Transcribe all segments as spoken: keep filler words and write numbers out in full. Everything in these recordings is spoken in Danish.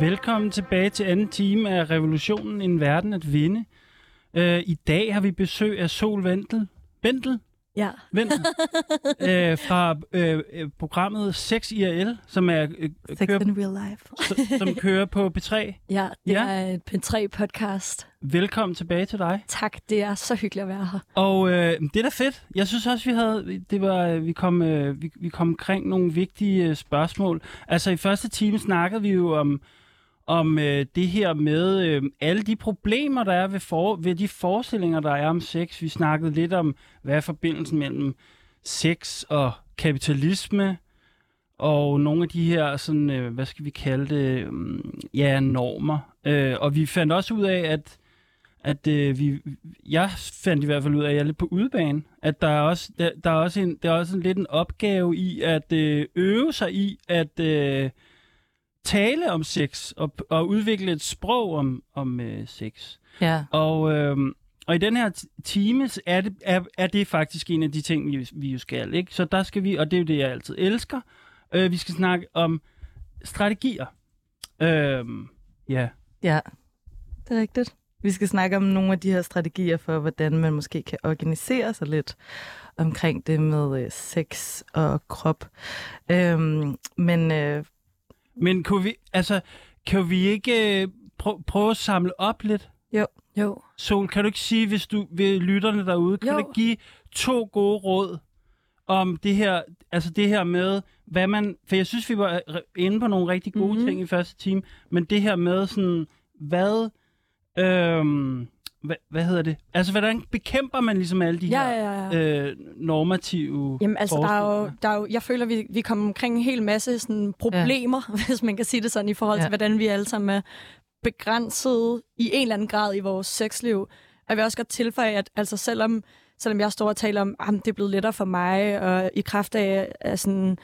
Velkommen tilbage til anden time af Revolutionen, en verden at vinde. Øh, I dag har vi besøg af Sol Wendel. Wendel? Ja. Wendel. Æh, fra øh, programmet Sex I R L, som er øh, Sex kører, in Real Life. som, som kører på P tre. Ja, det ja. er et P tre podcast. Velkommen tilbage til dig. Tak, det er så hyggeligt at være her. Og øh, det er da fedt. Jeg synes også, vi havde, det var, vi kom, øh, vi, vi kom omkring nogle vigtige øh, spørgsmål. Altså i første time snakkede vi jo om om øh, det her med øh, alle de problemer, der er ved, for, ved de forestillinger, der er om sex. Vi snakkede lidt om, hvad er forbindelsen mellem sex og kapitalisme, og nogle af de her, sådan, øh, hvad skal vi kalde det, øh, ja, normer. Øh, og vi fandt også ud af, at, at øh, vi, jeg fandt i hvert fald ud af, at jeg er lidt på udebane, at der er også, der, der er også, en, der er også en, lidt en opgave i at øh, øve sig i, at... Øh, tale om sex og, og udvikle et sprog om, om øh, sex. Ja. Og, øh, og i den her time er det, er, er det faktisk en af de ting, vi, vi jo skal. Ikke? Så der skal vi, og det er jo det, jeg altid elsker, øh, vi skal snakke om strategier. Øh, yeah. Ja, det er rigtigt. Vi skal snakke om nogle af de her strategier for, hvordan man måske kan organisere sig lidt omkring det med øh, sex og krop. Øh, men... Øh, Men kunne vi, altså, kan vi ikke prø- prøve at samle op lidt? Jo. jo. Sol, kan du ikke sige, hvis du ved lytterne derude, jo. kan du give to gode råd om det her, altså det her med, hvad man, for jeg synes, vi var inde på nogle rigtig gode mm-hmm. ting i første time, men det her med sådan, hvad, øhm, hvad, hvad hedder det? Altså, hvordan bekæmper man ligesom alle de ja, her ja, ja. Øh, normative Jamen, altså, der er jo, der er jo, jeg føler, vi, vi kommer omkring en hel masse sådan, problemer, ja. hvis man kan sige det sådan, i forhold til, ja. hvordan vi alle sammen er begrænsede i en eller anden grad i vores sexliv. Og jeg vil også godt tilføje, at altså, selvom, selvom jeg står og taler om, at det er blevet lettere for mig, og i kraft af at sådan,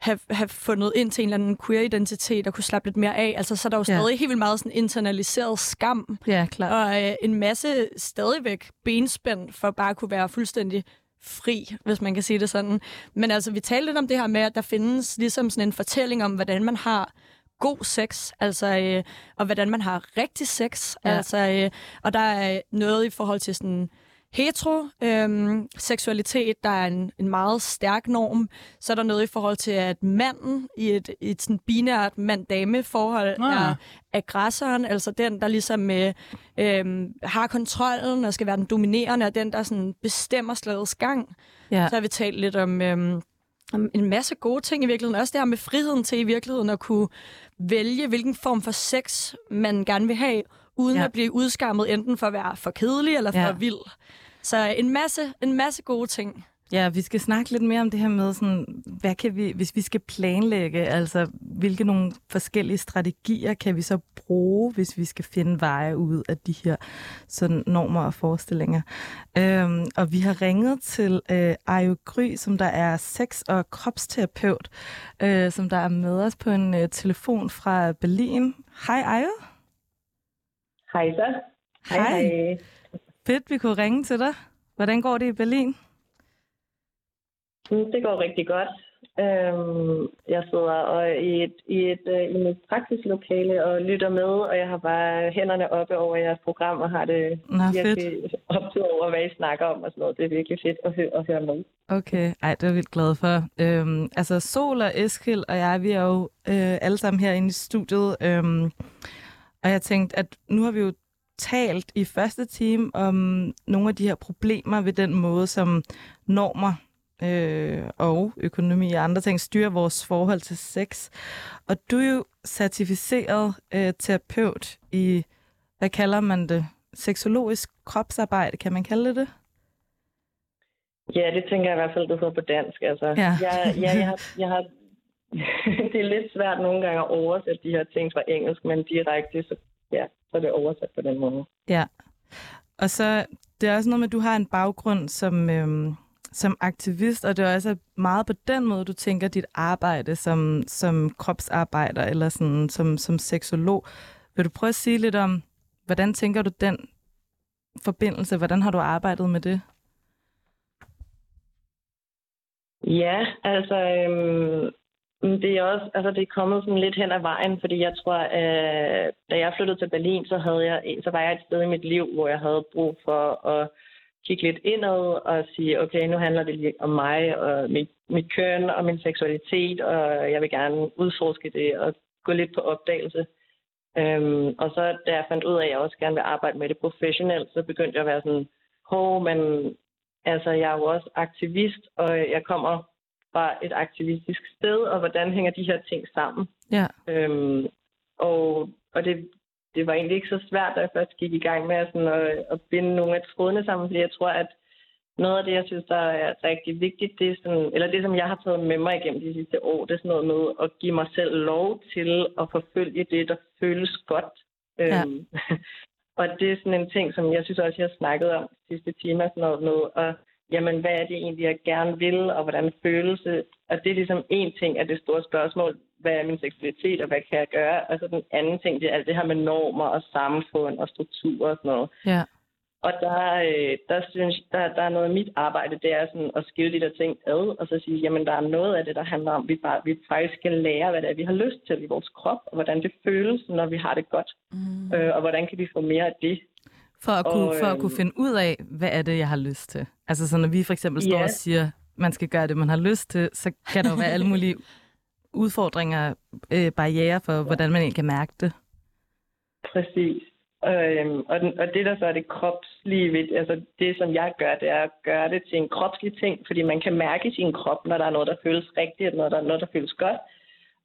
have, have fundet ind til en eller anden queer-identitet og kunne slappe lidt mere af, altså så er der jo stadig ja. helt vildt meget sådan internaliseret skam. Ja, klar. Og øh, en masse stadigvæk benspænd for bare at kunne være fuldstændig fri, hvis man kan sige det sådan. Men altså, vi talte lidt om det her med, at der findes ligesom sådan en fortælling om, hvordan man har god sex, altså, øh, og hvordan man har rigtig sex, ja. altså, øh, og der er noget i forhold til sådan heteroseksualitet, øhm, der er en, en meget stærk norm. Så er der noget i forhold til, at manden i et, et sådan binært mand-dame-forhold ja. er aggressoren, altså den, der ligesom øh, øh, har kontrollen og skal være den dominerende, og den, der sådan bestemmer slagets gang. Ja. Så har vi talt lidt om, øh, om en masse gode ting i virkeligheden. Også det her med friheden til i virkeligheden at kunne vælge, hvilken form for sex man gerne vil have, uden ja. at blive udskammet enten for at være for kedelig eller for ja. vild. Så en masse, en masse gode ting. Ja, vi skal snakke lidt mere om det her med, sådan, hvad kan vi, hvis vi skal planlægge, altså hvilke nogle forskellige strategier kan vi så bruge, hvis vi skal finde veje ud af de her sådan, normer og forestillinger. Øhm, og vi har ringet til øh, Ayo Gry, som der er sex- og kropsterapeut, øh, som der er med os på en øh, telefon fra Berlin. Hej Ayo. Hej så. Hej. Hej. Fedt, vi kunne ringe til dig. Hvordan går det i Berlin? Det går rigtig godt. Øhm, jeg sidder og i, et, i, et, øh, i mit praksislokale og lytter med, og jeg har bare hænderne oppe over jeres program og har det Nå, virkelig optur over, hvad I snakker om og sådan noget. Det er virkelig fedt at høre, at høre med. Okay, ej, det er jeg vildt glad for. Øhm, altså Sol og Eskil og jeg, vi er jo øh, alle sammen herinde i studiet. Øhm, Og jeg tænkte, at nu har vi jo talt i første time om nogle af de her problemer ved den måde, som normer øh, og økonomi og andre ting styrer vores forhold til sex. Og du er jo certificeret øh, terapeut i, hvad kalder man det, seksologisk kropsarbejde, kan man kalde det det? Ja, det tænker jeg i hvert fald, du hedder på dansk. Altså. Ja. Jeg, ja, jeg har... Jeg har... det er lidt svært nogle gange at oversætte de her ting fra engelsk, men direkte, så, ja, så er det oversat på den måde. Ja, og så det er også noget med, at du har en baggrund som, øhm, som aktivist, og det er også meget på den måde, du tænker dit arbejde som, som kropsarbejder eller sådan, som, som seksolog. Vil du prøve at sige lidt om, Hvordan tænker du den forbindelse? Hvordan har du arbejdet med det? Ja, altså øhm, det er også, altså det er kommet sådan lidt hen ad vejen, fordi jeg tror, øh, da jeg flyttede til Berlin, så havde jeg, så var jeg et sted i mit liv, hvor jeg havde brug for at kigge lidt indad og sige, okay, nu handler det lige om mig og mit, mit køn og min seksualitet, og jeg vil gerne udforske det og gå lidt på opdagelse. Øhm, og så da jeg fandt ud af, at jeg også gerne vil arbejde med det professionelt, så begyndte jeg at være sådan, hov, men altså, jeg er jo også aktivist, og jeg kommer fra et aktivistisk sted, og hvordan hænger de her ting sammen? Ja. Øhm, og og det, det var egentlig ikke så svært, da jeg først gik i gang med sådan at, at binde nogle af trådene sammen, fordi jeg tror, at noget af det, jeg synes, der er rigtig vigtigt, det er sådan, eller det, som jeg har taget med mig igennem de sidste år, det er sådan noget med at give mig selv lov til at forfølge det, der føles godt. Ja. Øhm, og det er sådan en ting, som jeg synes også, jeg har snakket om de sidste timer, sådan noget med, og jamen, hvad er det egentlig, jeg gerne vil, og hvordan føles det? Og det er ligesom en ting af det store spørgsmål, hvad er min seksualitet, og hvad kan jeg gøre? Og så den anden ting, det er alt det her med normer og samfund og strukturer og sådan noget. Ja. Og der, der synes der, der er noget af mit arbejde, det er sådan at skille de der ting ad, og så sige, jamen der er noget af det, der handler om, at vi, bare, vi faktisk skal lære, hvad det er, vi har lyst til i vores krop, og hvordan det føles, når vi har det godt, mm. øh, og hvordan kan vi få mere af det. For at, og, kunne, for at kunne finde ud af, hvad er det, jeg har lyst til. Altså så når vi for eksempel står yeah. og siger, man skal gøre det, man har lyst til, så kan der jo være alle mulige udfordringer, øh, barrierer for, hvordan man egentlig kan mærke det. Præcis. Øhm, og, den, og det der så er det kropslige, altså det som jeg gør, det er at gøre det til en kropslig ting, fordi man kan mærke sin krop, når der er noget, der føles rigtigt, når der er noget, der føles godt.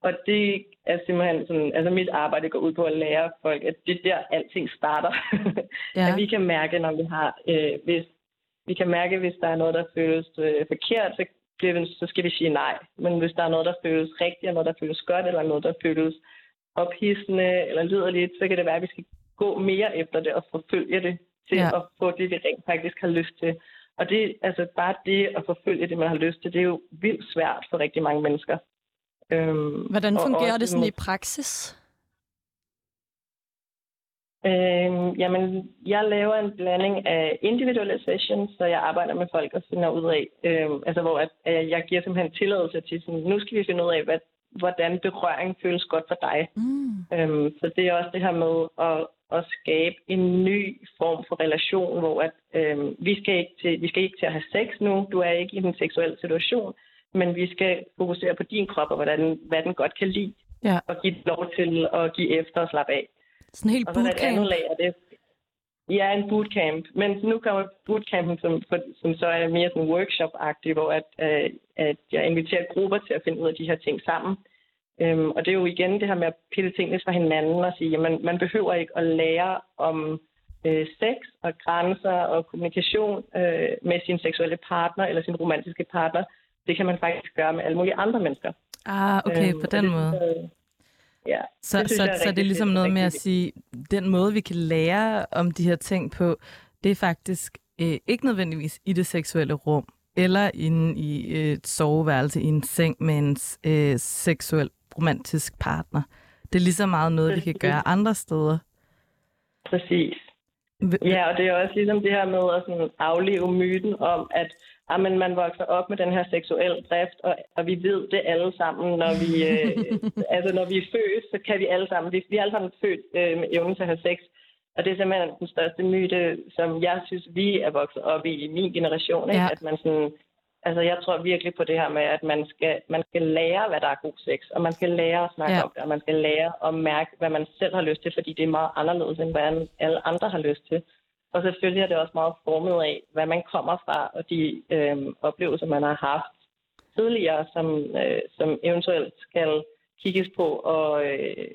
Og det er simpelthen sådan, altså mit arbejde går ud på at lære folk, at det der alting starter. Ja. At vi kan mærke, når vi har, øh, hvis vi kan mærke, hvis der er noget, der føles øh, forkert, så, bliver, så skal vi sige nej. Men hvis der er noget, der føles rigtigt, eller noget, der føles godt, eller noget, der føles ophidsende, eller lyder lidt, så kan det være, at vi skal gå mere efter det og forfølge det til ja. At få det, vi rent faktisk har lyst til. Og det, altså bare det at forfølge det, man har lyst til, det er jo vildt svært for rigtig mange mennesker. Øhm, Hvordan fungerer det sådan i praksis? Øhm, jamen, jeg laver en blanding af individuelle sessions, så jeg arbejder med folk og finder ud af, øhm, altså hvor at, at jeg giver simpelthen tilladelse til, sådan, nu skal vi finde ud af, hvad hvordan berøring føles godt for dig. Mm. Øhm, så det er også det her med at, at skabe en ny form for relation, hvor at, øhm, vi, skal ikke til, vi skal ikke til at have sex nu, du er ikke i den seksuelle situation, men vi skal fokusere på din krop og hvordan, hvad den godt kan lide, ja. Og give lov til at give efter og slappe af. Sådan en helt bootcamp. Og så det. Ja, en bootcamp, men nu kommer bootcampen, som, som så er mere sådan workshop-agtig, hvor at, øh, at jeg inviterer grupper til at finde ud af de her ting sammen. Øhm, og det er jo igen det her med at pille tingene fra hinanden og sige, jamen man behøver ikke at lære om øh, sex og grænser og kommunikation øh, med sin seksuelle partner eller sin romantiske partner. Det kan man faktisk gøre med alle mulige andre mennesker. Ah, okay, øhm, på den det, måde. Øh, Ja, så det, så, jeg, så det er ligesom noget med at sige, den måde, vi kan lære om de her ting på, det er faktisk øh, ikke nødvendigvis i det seksuelle rum, eller inde i et soveværelse i en seng med en øh, seksuel romantisk partner. Det er lige så meget noget, Præcis. Vi kan gøre andre steder. Præcis. Ja, og det er også ligesom det her med at sådan afleve myten om, at jamen, man vokser op med den her seksuelle drift, og, og vi ved det alle sammen, når vi, øh, altså, når vi er født, så kan vi alle sammen, vi, vi er alle sammen født øh, med evnen til at have sex. Og det er simpelthen den største myte, som jeg synes, vi er vokset op i i min generation, ikke? Ja. At man sådan, altså jeg tror virkelig på det her med, at man skal, man skal lære, hvad der er god sex, og man skal lære at snakke ja. Om det, og man skal lære at mærke, hvad man selv har lyst til, fordi det er meget anderledes, end hvad alle andre har lyst til. Og selvfølgelig er det også meget formet af, hvad man kommer fra, og de øh, oplevelser, man har haft tidligere, som, øh, som eventuelt skal kigges på, og øh,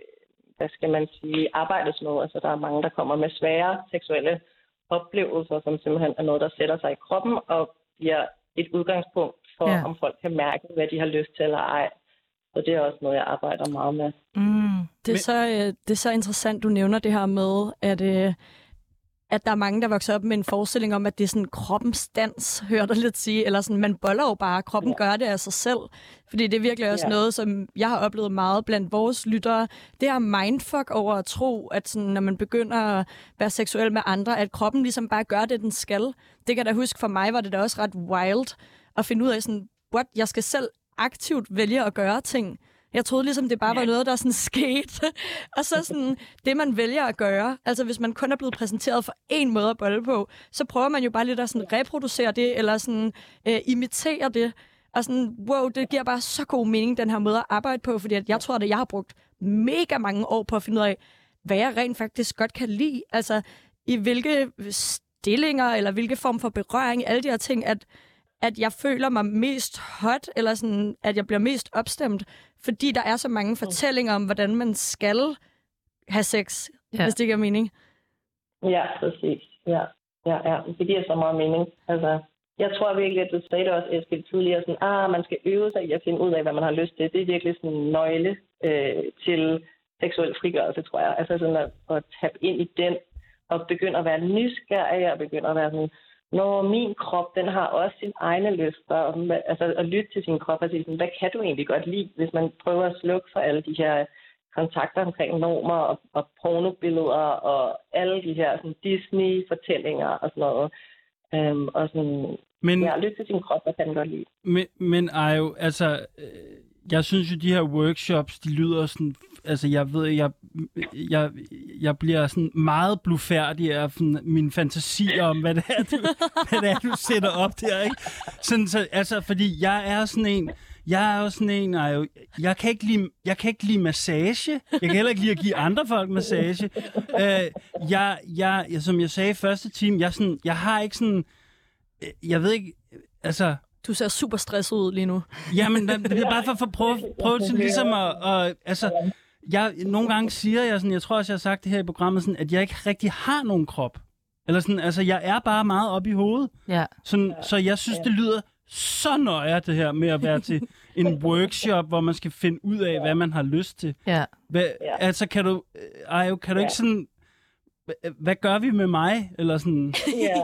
hvad skal man sige, arbejdes med. Altså der er mange, der kommer med svære seksuelle oplevelser, som simpelthen er noget, der sætter sig i kroppen, og bliver et udgangspunkt for, ja. Om folk kan mærke, hvad de har lyst til eller ej. Så det er også noget, jeg arbejder meget med. Mm. Det, er så, øh, det er så interessant, du nævner det her med, at... Øh, at der er mange, der vokser op med en forestilling om, at det er sådan kroppens dans, hører der lidt sige, eller sådan, man boller jo bare, kroppen ja. gør det af sig selv. Fordi det er virkelig også ja. noget, som jeg har oplevet meget blandt vores lyttere. Det er mindfuck over at tro, at sådan, når man begynder at være seksuel med andre, at kroppen ligesom bare gør det, den skal. Det kan jeg da huske, for mig var det da også ret wild at finde ud af sådan, what, jeg skal selv aktivt vælge at gøre ting. Jeg troede ligesom, det bare var noget, der sådan skete. Og så sådan, det man vælger at gøre, altså hvis man kun er blevet præsenteret for én måde at bolle på, så prøver man jo bare lidt at sådan reproducere det, eller sådan øh, imitere det. Og sådan, wow, det giver bare så god mening, den her måde at arbejde på, fordi at jeg tror, at jeg har brugt mega mange år på at finde ud af, hvad jeg rent faktisk godt kan lide. Altså, i hvilke stillinger, eller hvilke form for berøring, alle de her ting, at at jeg føler mig mest hot, eller sådan, at jeg bliver mest opstemt, fordi der er så mange fortællinger om, hvordan man skal have sex, ja. hvis det giver mening. Ja, præcis. Ja, ja, ja. Det giver så meget mening. Altså, jeg tror virkelig, at du sagde det også, Eskil, tidligere, sådan, ah, man skal øve sig i at finde ud af, hvad man har lyst til. Det er virkelig sådan en nøgle øh, til seksuel frigørelse, tror jeg. Altså sådan at, at tappe ind i den, og begynde at være nysgerrig, og begynde at være sådan, når min krop, den har også sine egne lyster, og, altså at lytte til sin krop og sige, sådan, hvad kan du egentlig godt lide, hvis man prøver at slukke for alle de her kontakter omkring normer og, og pornobilleder og alle de her sådan, Disney-fortællinger og sådan noget. Øhm, og sådan, men, ja, lytte til sin krop, hvad kan den godt lide. Men, men Ayo, altså, jeg synes jo, de her workshops, de lyder sådan, altså jeg ved, jeg, jeg, jeg bliver sådan meget blufærdig af mine fantasier om, hvad det er, du, hvad det er, du sætter op der, ikke? Sådan, så, altså, fordi jeg er sådan en, jeg er jo sådan en, Ayo, jeg kan ikke lide, jeg kan ikke lide massage, jeg kan heller ikke lide at give andre folk massage. Øh, jeg, jeg, som jeg sagde i første time, jeg, sådan, jeg har ikke sådan, jeg ved ikke, altså... Du ser super stresset ud lige nu. Jamen, det er bare for at prøve, prøve til ligesom at... Og, altså, jeg, nogle gange siger jeg sådan, jeg tror også, jeg har sagt det her i programmet, sådan, at jeg ikke rigtig har nogen krop. Eller sådan, altså, jeg er bare meget oppe i hovedet. Ja. Sådan, så jeg synes, det lyder så nøje, det her med at være til en workshop, hvor man skal finde ud af, hvad man har lyst til. Ja. Hva, altså, kan du... Ayo, kan du ikke sådan... Hvad gør vi med mig? Eller sådan... Ja.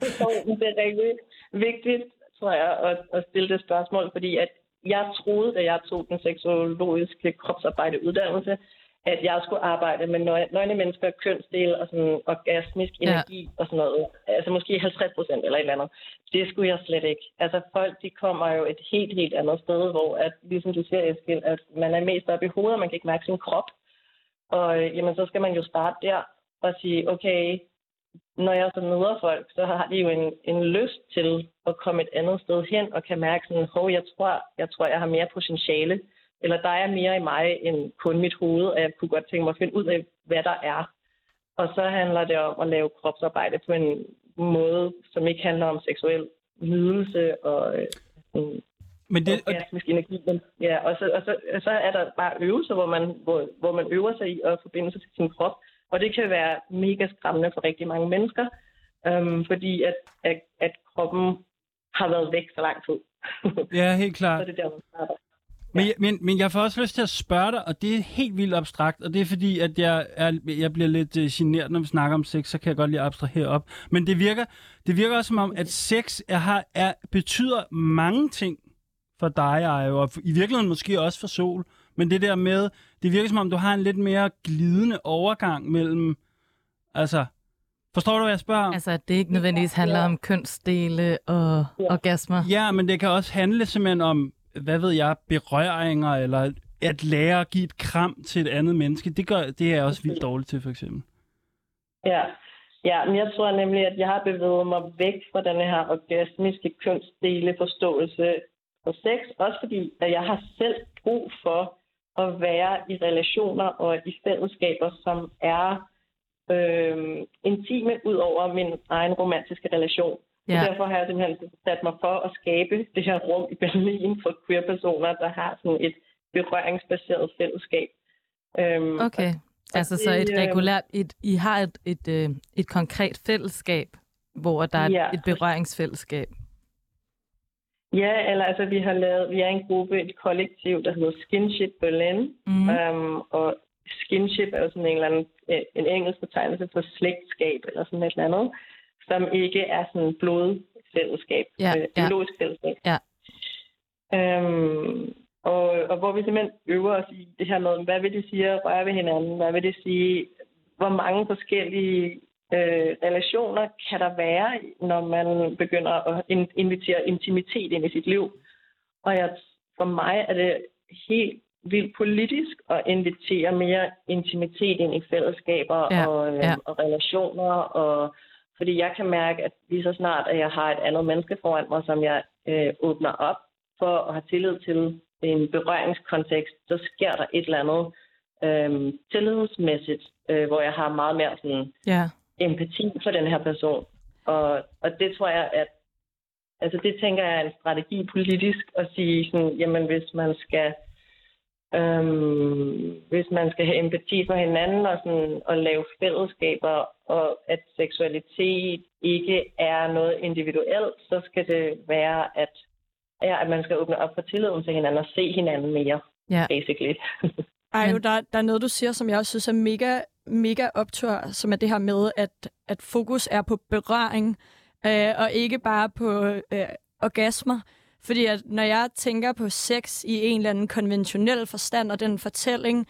Det er rigtig vigtigt, tror jeg, at, at stille det spørgsmål, fordi at jeg troede, da jeg tog den seksologiske kropsarbejdeuddannelse, at jeg skulle arbejde med nøgne, nøgne mennesker, kønsdel og sådan orgasmisk energi ja. og sådan noget. Altså måske halvtreds procent eller et eller andet. Det skulle jeg slet ikke. Altså folk, de kommer jo et helt, helt andet sted, hvor at, ligesom du siger, Eskil, at man er mest oppe i hovedet, og man kan ikke mærke sin krop. Og jamen, så skal man jo starte der og sige, okay, når jeg så møder folk, så har de jo en, en lyst til at komme et andet sted hen, og kan mærke sådan, hov, jeg tror, jeg tror, jeg har mere potentiale, eller der er mere i mig end kun mit hoved, og jeg kunne godt tænke mig at finde ud af, hvad der er. Og så handler det om at lave kropsarbejde på en måde, som ikke handler om seksuel nydelse og øh, men det, orgasmisk og... energi. Men, ja, og, så, og, så, og så er der bare øvelser, hvor man, hvor, hvor man øver sig i at forbinde sig til sin krop. Og det kan være mega skræmmende for rigtig mange mennesker, øhm, fordi at, at, at kroppen har været væk så lang tid. Ja, helt klart. Så det er der, man starter. Ja. Men, men, men jeg får også lyst til at spørge dig, og det er helt vildt abstrakt, og det er fordi, at jeg, er, jeg bliver lidt uh, genert, når vi snakker om sex, så kan jeg godt lige abstrahere op. Men det virker, det virker også som om, at sex er, er, er, betyder mange ting for dig, Ayo, og i virkeligheden måske også for Sol. Men det der med, det virker som om, du har en lidt mere glidende overgang mellem, altså, forstår du, hvad jeg spørger? Altså, at det ikke nødvendigvis handler om kønsdele og ja. orgasmer. Ja, men det kan også handle simpelthen om, hvad ved jeg, berøringer, eller at lære at give et kram til et andet menneske. Det, gør, det er jeg også vildt dårlig til, for eksempel. Ja, ja, men jeg tror nemlig, at jeg har bevæget mig væk fra den her orgasmiske kønsdele forståelse for sex, også fordi, at jeg har selv brug for at være i relationer og i fællesskaber, som er øh, intime ud over min egen romantiske relation. Yeah. Så derfor har jeg simpelthen sat mig for at skabe det her rum i Berlin for queer-personer, der har sådan et berøringsbaseret fællesskab. Øhm, okay, altså det, så et regulært, et, I har et, et, øh, et konkret fællesskab, hvor der er yeah. et berøringsfællesskab. Ja, eller altså vi har lavet, vi er en gruppe, et kollektiv, der hedder Skinship Berlin, mm. øhm, og Skinship er jo sådan en eller anden, en engelsk betegnelse for slægtskab eller sådan et eller andet, som ikke er sådan blodfællesskab, ja, øh, biologisk ja. fællesskab. Ja. Øhm, og, og hvor vi simpelthen øver os i det her med, hvad vil det sige at røre ved hinanden? Hvad vil det sige, hvor mange forskellige øh, relationer kan der være, når man begynder at invitere intimitet ind i sit liv? Og jeg, for mig er det helt vildt politisk at invitere mere intimitet ind i fællesskaber ja, og, øh, ja. og relationer. Og, fordi jeg kan mærke, at lige så snart, at jeg har et andet menneske foran mig, som jeg øh, åbner op for at have tillid til en berøringskontekst, så sker der et eller andet øh, tillidsmæssigt, øh, hvor jeg har meget mere sådan, ja. empati for den her person. Og, og det tror jeg, at altså det tænker jeg er en strategi politisk at sige sådan, jamen hvis man skal øhm, hvis man skal have empati for hinanden og sådan og lave fællesskaber og at seksualitet ikke er noget individuelt, så skal det være at ja, at man skal åbne op for tilliden til hinanden og se hinanden mere, yeah. basically. Ayo, der, der er noget du siger, som jeg også synes er mega mega optur, som er det her med at at fokus er på berøring. Øh, og ikke bare på øh, orgasmer. Fordi at, når jeg tænker på sex i en eller anden konventionel forstand, og den fortælling,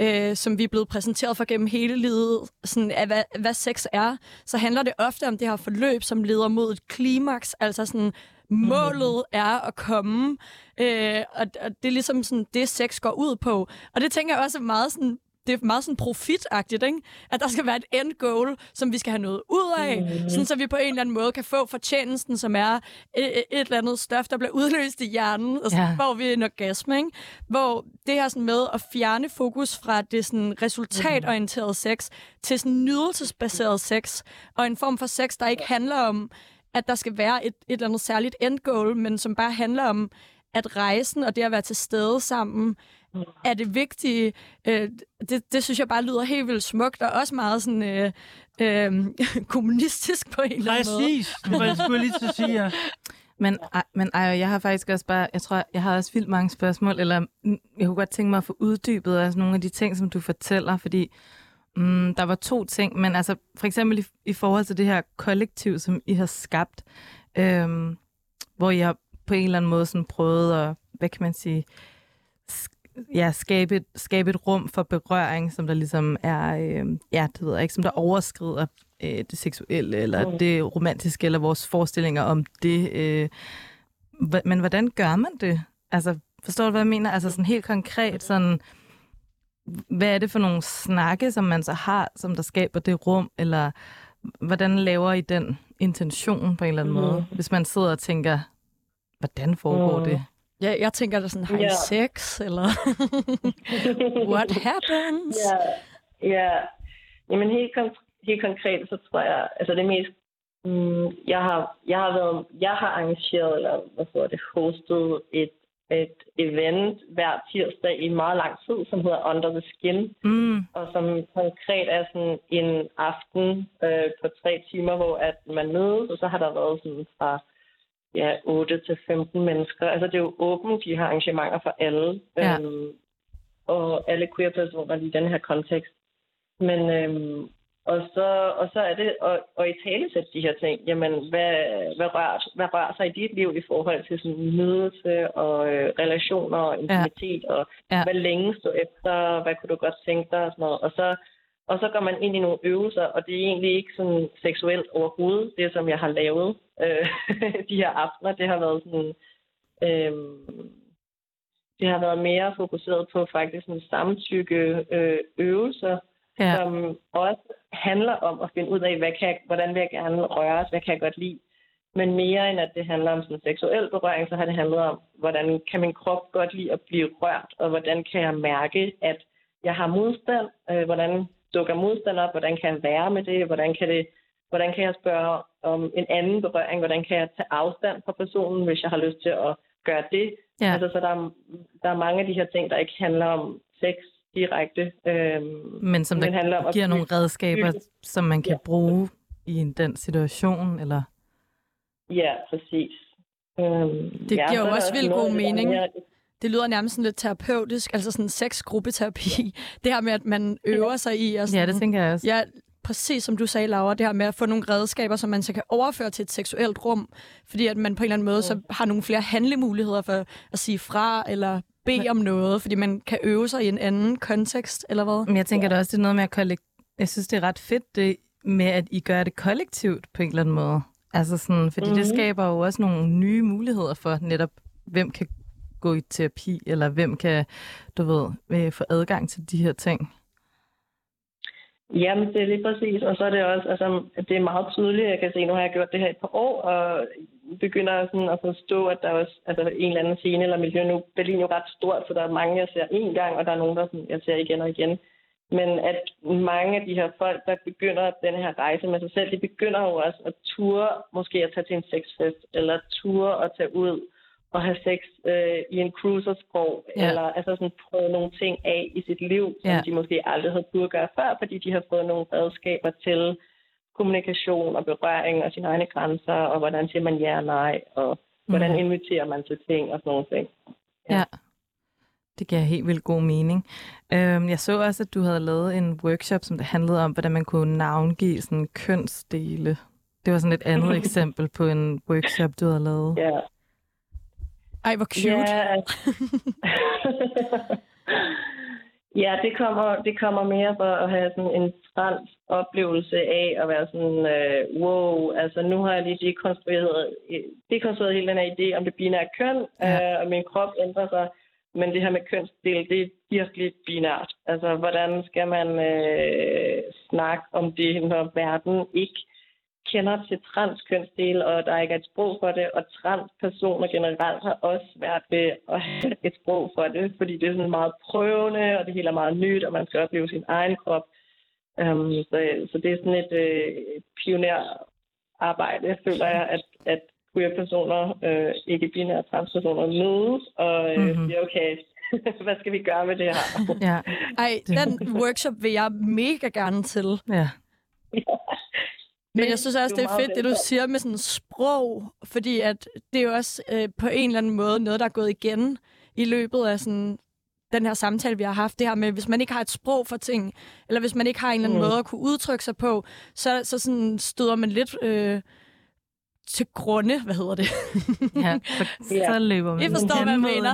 øh, som vi er blevet præsenteret for gennem hele livet, sådan, af hvad, hvad sex er, så handler det ofte om det her forløb, som leder mod et klimaks. Altså sådan, målet er at komme. Øh, og, og det er ligesom sådan, det, sex går ud på. Og det tænker jeg også er meget sådan... Det er meget sådan profitagtigt, ikke? At der skal være et end goal, som vi skal have noget ud af, mm. sådan, så vi på en eller anden måde kan få fortjenesten, som er et, et eller andet stof, der bliver udløst i hjernen, og så ja. får vi en orgasme, ikke? Hvor det her sådan med at fjerne fokus fra det sådan resultatorienterede mm. sex til sådan nydelsesbaseret sex, og en form for sex, der ikke handler om, at der skal være et, et eller andet særligt end goal, men som bare handler om, at rejsen og det at være til stede sammen, er det vigtige. Øh, det, det synes jeg bare lyder helt vildt smukt, og også meget sådan øh, øh, kommunistisk på en eller anden måde. Præcis, det var jeg skulle lige til at sige. Ja. Men, men Ayo, jeg har faktisk også bare, jeg tror, jeg har også vildt mange spørgsmål, eller jeg kunne godt tænke mig at få uddybet altså nogle af de ting, som du fortæller, fordi mm, der var to ting, men altså for eksempel i, i forhold til det her kollektiv, som I har skabt, øh, hvor I har på en eller anden måde sådan prøvet at, hvad kan man sige, ja, skabe et, skabe et rum for berøring, som der ligesom er, øh, ja, det ved jeg ikke, som der overskrider øh, det seksuelle, eller mm. det romantiske, eller vores forestillinger om det. Øh. Men hvordan gør man det? Altså, forstår du, hvad jeg mener? Altså sådan helt konkret, sådan, hvad er det for nogle snakke, som man så har, som der skaber det rum, eller hvordan laver I den intention på en eller anden mm. måde, hvis man sidder og tænker, hvordan foregår mm. det? Ja, jeg tænker der sådan, har I yeah. sex, eller what happens? Ja, yeah. yeah. Jamen helt, kon- helt konkret, så tror jeg, altså det mest, mm, jeg, har, jeg, har været, jeg har arrangeret, eller hvad hedder det, hostet et, et event hver tirsdag i meget lang tid, som hedder Under the Skin, mm. og som konkret er sådan en aften øh, på tre timer, hvor at man mødes, og så har der været sådan fra... ja, otte til femten mennesker. Altså, det er jo åbent, de har arrangementer for alle. Ja. Øhm, og alle queer-personer i den her kontekst. Men, øhm, og, så, og så er det at, at i tale sætte de her ting. Jamen, hvad, hvad, rør, hvad rører sig i dit liv i forhold til sådan nydelse og øh, relationer og intimitet? Ja. Og ja. Hvad længes du efter? Hvad kunne du godt tænke dig? Og sådan noget. Og så... Og så går man ind i nogle øvelser, og det er egentlig ikke sådan seksuelt overhovedet, det som jeg har lavet øh, de her aftener. Det har været sådan, øh, det har været mere fokuseret på faktisk sådan samtykke øh, øvelser, ja. Som også handler om at finde ud af, hvad kan jeg, hvordan vil jeg gerne røres, hvad kan jeg godt lide. Men mere end at det handler om sådan seksuel berøring, så har det handlet om, hvordan kan min krop godt lide at blive rørt, og hvordan kan jeg mærke, at jeg har modstand, øh, hvordan dukker modstand op, hvordan kan jeg være med det, hvordan kan, det, hvordan kan jeg spørge om en anden berøring, hvordan kan jeg tage afstand fra personen, hvis jeg har lyst til at gøre det. Ja. Altså, så der er, der er mange af de her ting, der ikke handler om sex direkte. Øh, men som men der handler om giver nogle redskaber, som man kan ja. Bruge i den situation, eller? Ja, præcis. Øh, det ja, giver jo også vildt god mening. det lyder nærmest sådan lidt terapeutisk, altså sådan sexgruppeterapi. Det her med, at man øver sig i. Og sådan, ja, det tænker jeg også. Ja, præcis som du sagde, Laura, det her med at få nogle redskaber, som man så kan overføre til et seksuelt rum, fordi at man på en eller anden måde så har nogle flere handlemuligheder for at sige fra eller bede om noget, fordi man kan øve sig i en anden kontekst, eller hvad? Men jeg tænker ja. da også, det er noget med at kollek- jeg synes, det er ret fedt det med, at I gør det kollektivt på en eller anden måde. Altså sådan, fordi mm-hmm. det skaber jo også nogle nye muligheder for netop, hvem kan gå i terapi, eller hvem kan, du ved, få adgang til de her ting. Jamen, det er lige præcis, og så er det også, altså, det er meget tydeligt, jeg kan se, nu har jeg gjort det her et par år, og begynder sådan at forstå, at der også, altså en eller anden scene eller miljø nu, Berlin er jo ret stort, for der er mange, jeg ser én gang, og der er nogen, der sådan, jeg ser igen og igen. Men at mange af de her folk, der begynder den her rejse med sig selv, de begynder jo også at ture, måske at tage til en sexfest, eller ture at tage ud og have sex øh, i en cruisersprog, yeah. eller altså sådan prøve nogle ting af i sit liv, som yeah. de måske aldrig havde burde gøre før, fordi de har fået nogle redskaber til kommunikation og berøring og sine egne grænser, og hvordan siger man ja og nej, og hvordan mm. inviterer man til ting og sådan nogle ting. Ja. ja. Det giver helt vildt god mening. Øhm, jeg så også, at du havde lavet en workshop, som det handlede om, hvordan man kunne navngive sådan kønsdele. Det var sådan et andet eksempel på en workshop, du havde lavet. Ja. Yeah. Ej, hvor cute. Yeah. Ja, det kommer, det kommer mere for at have sådan en trans oplevelse af at være sådan, øh, wow, altså nu har jeg lige dekonstrueret, dekonstrueret hele den her idé om det binære køn, ja. øh, og min krop ændrer sig, men det her med kønsdel, det er virkelig binært. Altså, hvordan skal man øh, snakke om det, når verden ikke kender til transkønsdele, og der er ikke et sprog for det, og transpersoner generelt har også været ved at have et sprog for det, fordi det er sådan meget prøvende, og det hele er meget nyt, og man skal opleve sin egen krop. Um, så, så det er sådan et øh, pionerarbejde, føler jeg, at, at queer-personer, øh, ikke-binære transpersoner mødes, og øh, mm-hmm. det er okay. Hvad skal vi gøre med det her? ja. Ej, den workshop vil jeg mega gerne til. Ja. Men jeg synes også, det er fedt, det du siger med sådan sprog, fordi at det er jo også øh, på en eller anden måde noget, der er gået igen i løbet af sådan, den her samtale, vi har haft. Det her med, hvis man ikke har et sprog for ting, eller hvis man ikke har en eller anden mm. måde at kunne udtrykke sig på, så, så sådan støder man lidt øh, til grunde. Hvad hedder det? ja, så løber man. I forstår, hvad jeg mener.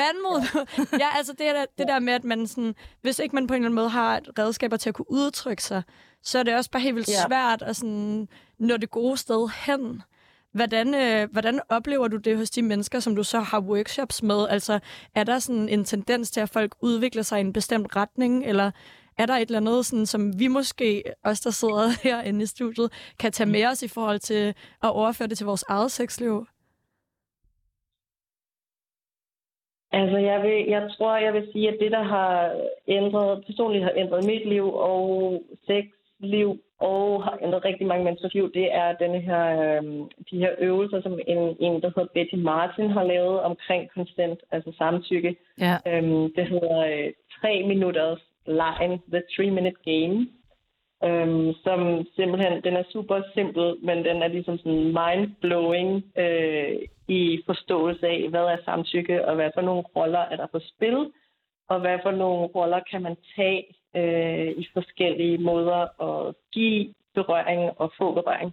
Vandmod. ja, altså det, der, det der med, at man sådan, hvis ikke man på en eller anden måde har redskaber til at kunne udtrykke sig, så er det også bare helt vildt yeah. svært at sådan, nå det gode sted hen. Hvordan, øh, hvordan oplever du det hos de mennesker, som du så har workshops med? Altså, er der sådan en tendens til, at folk udvikler sig i en bestemt retning? Eller er der et eller andet, sådan, som vi måske, os der sidder herinde i studiet, kan tage med os i forhold til at overføre det til vores eget sexliv? Altså, jeg, vil, jeg tror, jeg vil sige, at det, der har ændret, personligt har ændret mit liv og sex, liv og har ændret rigtig mange menneskers liv, det er denne her, øh, de her øvelser, som en, en, der hedder Betty Martin, har lavet omkring consent, altså samtykke. Ja. Øhm, det hedder øh, tre minutters line, the three minute game, øhm, som simpelthen, den er super simpel, men den er ligesom sådan mind-blowing øh, i forståelse af, hvad er samtykke, og hvad for nogle roller er der på spil, og hvad for nogle roller kan man tage øh, i forskellige måder at give berøring og få berøring.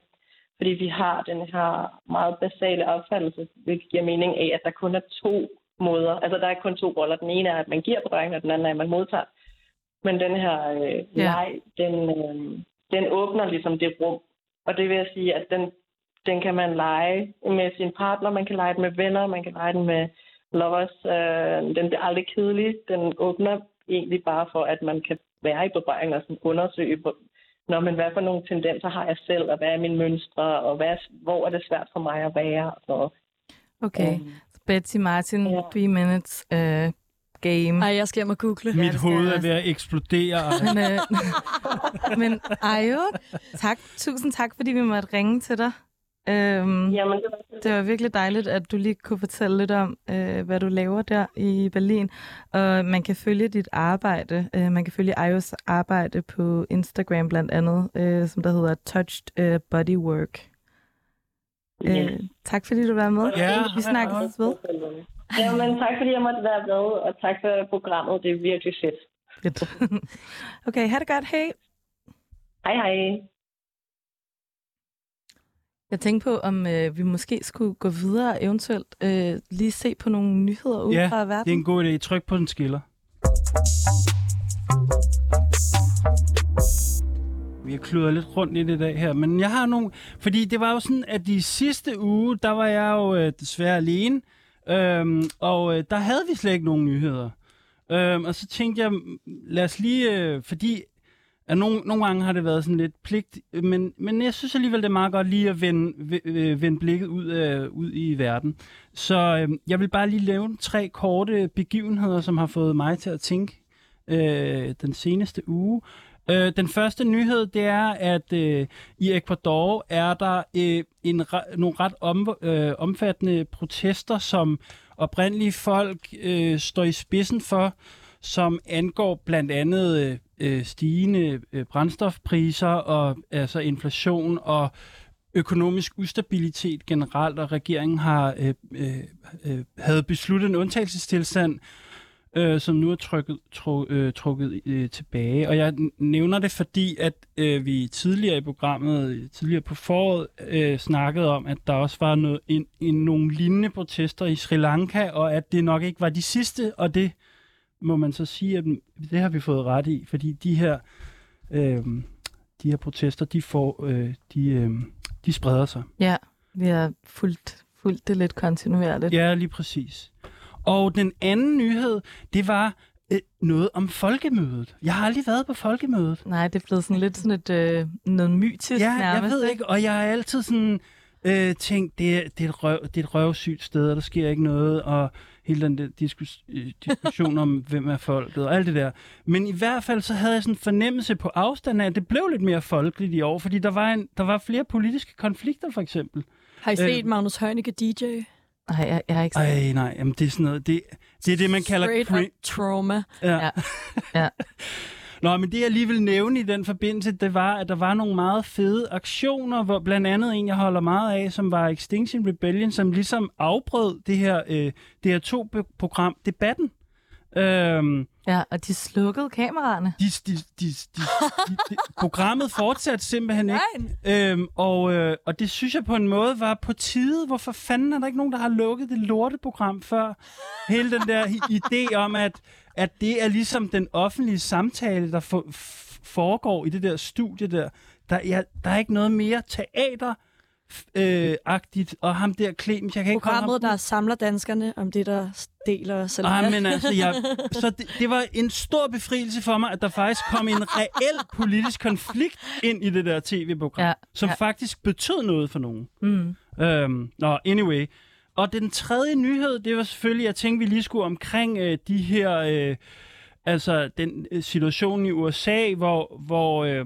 Fordi vi har den her meget basale opfattelse, hvilket giver mening af, at der kun er to måder. Altså, der er kun to roller. Den ene er, at man giver berøring, og den anden er, at man modtager. Men den her øh, leg, ja. den, øh, den åbner ligesom det rum. Og det vil jeg sige, at den, den kan man lege med sin partner, man kan lege den med venner, man kan lege den med lovers. Øh, den bliver aldrig kedelig. Den åbner egentlig bare for, at man kan være i berøring og sådan undersøge, når man, hvad for nogle tendenser har jeg selv, og hvad er mine mønstre, og hvad, hvor er det svært for mig at være. Og, okay. Um, Betty Martin, ja. Three minutes uh, game. Ej, jeg skal hjem og google. Mit hoved er ved at eksplodere. men, øh, men Ayo, tak. Tusind tak, fordi vi måtte ringe til dig. Øhm, Jamen, det, var det var virkelig dejligt, at du lige kunne fortælle lidt om, øh, hvad du laver der i Berlin. Og man kan følge dit arbejde. Øh, man kan følge Ayos arbejde på Instagram blandt andet, øh, som der hedder Touched Bodywork. Øh, yeah. Tak fordi du var med. Yeah. Vi snakkes ved. Ja, men tak fordi jeg måtte være med, og tak for programmet. Det er virkelig fedt. Okay, ha' det godt. Hej. Hej, hej. Jeg tænkte på, om øh, vi måske skulle gå videre og eventuelt øh, lige se på nogle nyheder ude ja, fra verden. Ja, det er en god idé. Tryk på den skiller. Vi har kludret lidt rundt i det dag her, men jeg har nogle... Fordi det var jo sådan, at de sidste uge, der var jeg jo øh, desværre alene, øhm, og øh, der havde vi slet ikke nogen nyheder. Øhm, og så tænkte jeg, lad os lige... Øh, fordi... Ja, nogle, nogle gange har det været sådan lidt pligt, men, men jeg synes alligevel, det er meget godt lige at vende, vende blikket ud, øh, ud i verden. Så øh, jeg vil bare lige lave tre korte begivenheder, som har fået mig til at tænke øh, den seneste uge. Øh, den første nyhed, det er, at øh, i Ecuador er der øh, en, nogle ret om, øh, omfattende protester, som oprindelige folk øh, står i spidsen for, som angår blandt andet... Øh, stigende brændstofpriser og altså inflation og økonomisk ustabilitet generelt, og regeringen har øh, øh, havde besluttet en undtagelsestilstand, øh, som nu er trykket, tru, øh, trukket øh, tilbage. Og jeg nævner det, fordi at øh, vi tidligere i programmet, tidligere på foråret, øh, snakkede om, at der også var noget, en, en, nogle lignende protester i Sri Lanka, og at det nok ikke var de sidste, og det må man så sige, at det har vi fået ret i, fordi de her, øh, de her protester, de, får, øh, de, øh, de spreder sig. Ja, vi har fulgt, fulgt det lidt kontinuerligt. Ja, lige præcis. Og den anden nyhed, det var øh, noget om folkemødet. Jeg har aldrig været på folkemødet. Nej, det er blevet sådan lidt sådan et, øh, noget mytisk ja, nærmest. Ja, jeg ved ikke, og jeg har altid sådan øh, tænkt, det, det, er et røv, det er et røvsygt sted, og der sker ikke noget, og... hele den diskus- diskussion om, hvem er folket og alt det der. Men i hvert fald så havde jeg sådan en fornemmelse på afstand af, at det blev lidt mere folkeligt i år, fordi der var, en, der var flere politiske konflikter, for eksempel. Har I set øh, Magnus Høynicke D J? Nej, jeg, jeg har ikke set det. Ej, nej, jamen det er sådan noget, det, det er det, man kalder... Straight pre- up trauma. Ja. ja. Nå, men det jeg lige vil nævne i den forbindelse, det var, at der var nogle meget fede aktioner, hvor blandt andet en, jeg holder meget af, som var Extinction Rebellion, som ligesom afbrød det her øh, D R to-program, Debatten. Øhm, ja, og de slukkede kameraerne. De, de, de, de, de, de, programmet fortsatte simpelthen ikke. Øhm, og, øh, og det synes jeg på en måde var på tide. Hvorfor fanden er der ikke nogen, der har lukket det lorteprogram før? Hele den der idé om, at at det er ligesom den offentlige samtale, der for, f- foregår i det der studie der. Der, ja, der er ikke noget mere teateragtigt, øh, og ham der Clemens, jeg kan ikke programmet, komme der samler danskerne om det, der deler selv. Nej, men altså, jeg, så det, det var en stor befrielse for mig, at der faktisk kom en reel politisk konflikt ind i det der tv-program, ja, som ja. faktisk betød noget for nogen. Mm. Øhm, nå, anyway... Og den tredje nyhed, det var selvfølgelig, jeg tænkte, vi lige skulle omkring øh, de her, øh, altså den øh, situation i U S A, hvor, hvor, øh,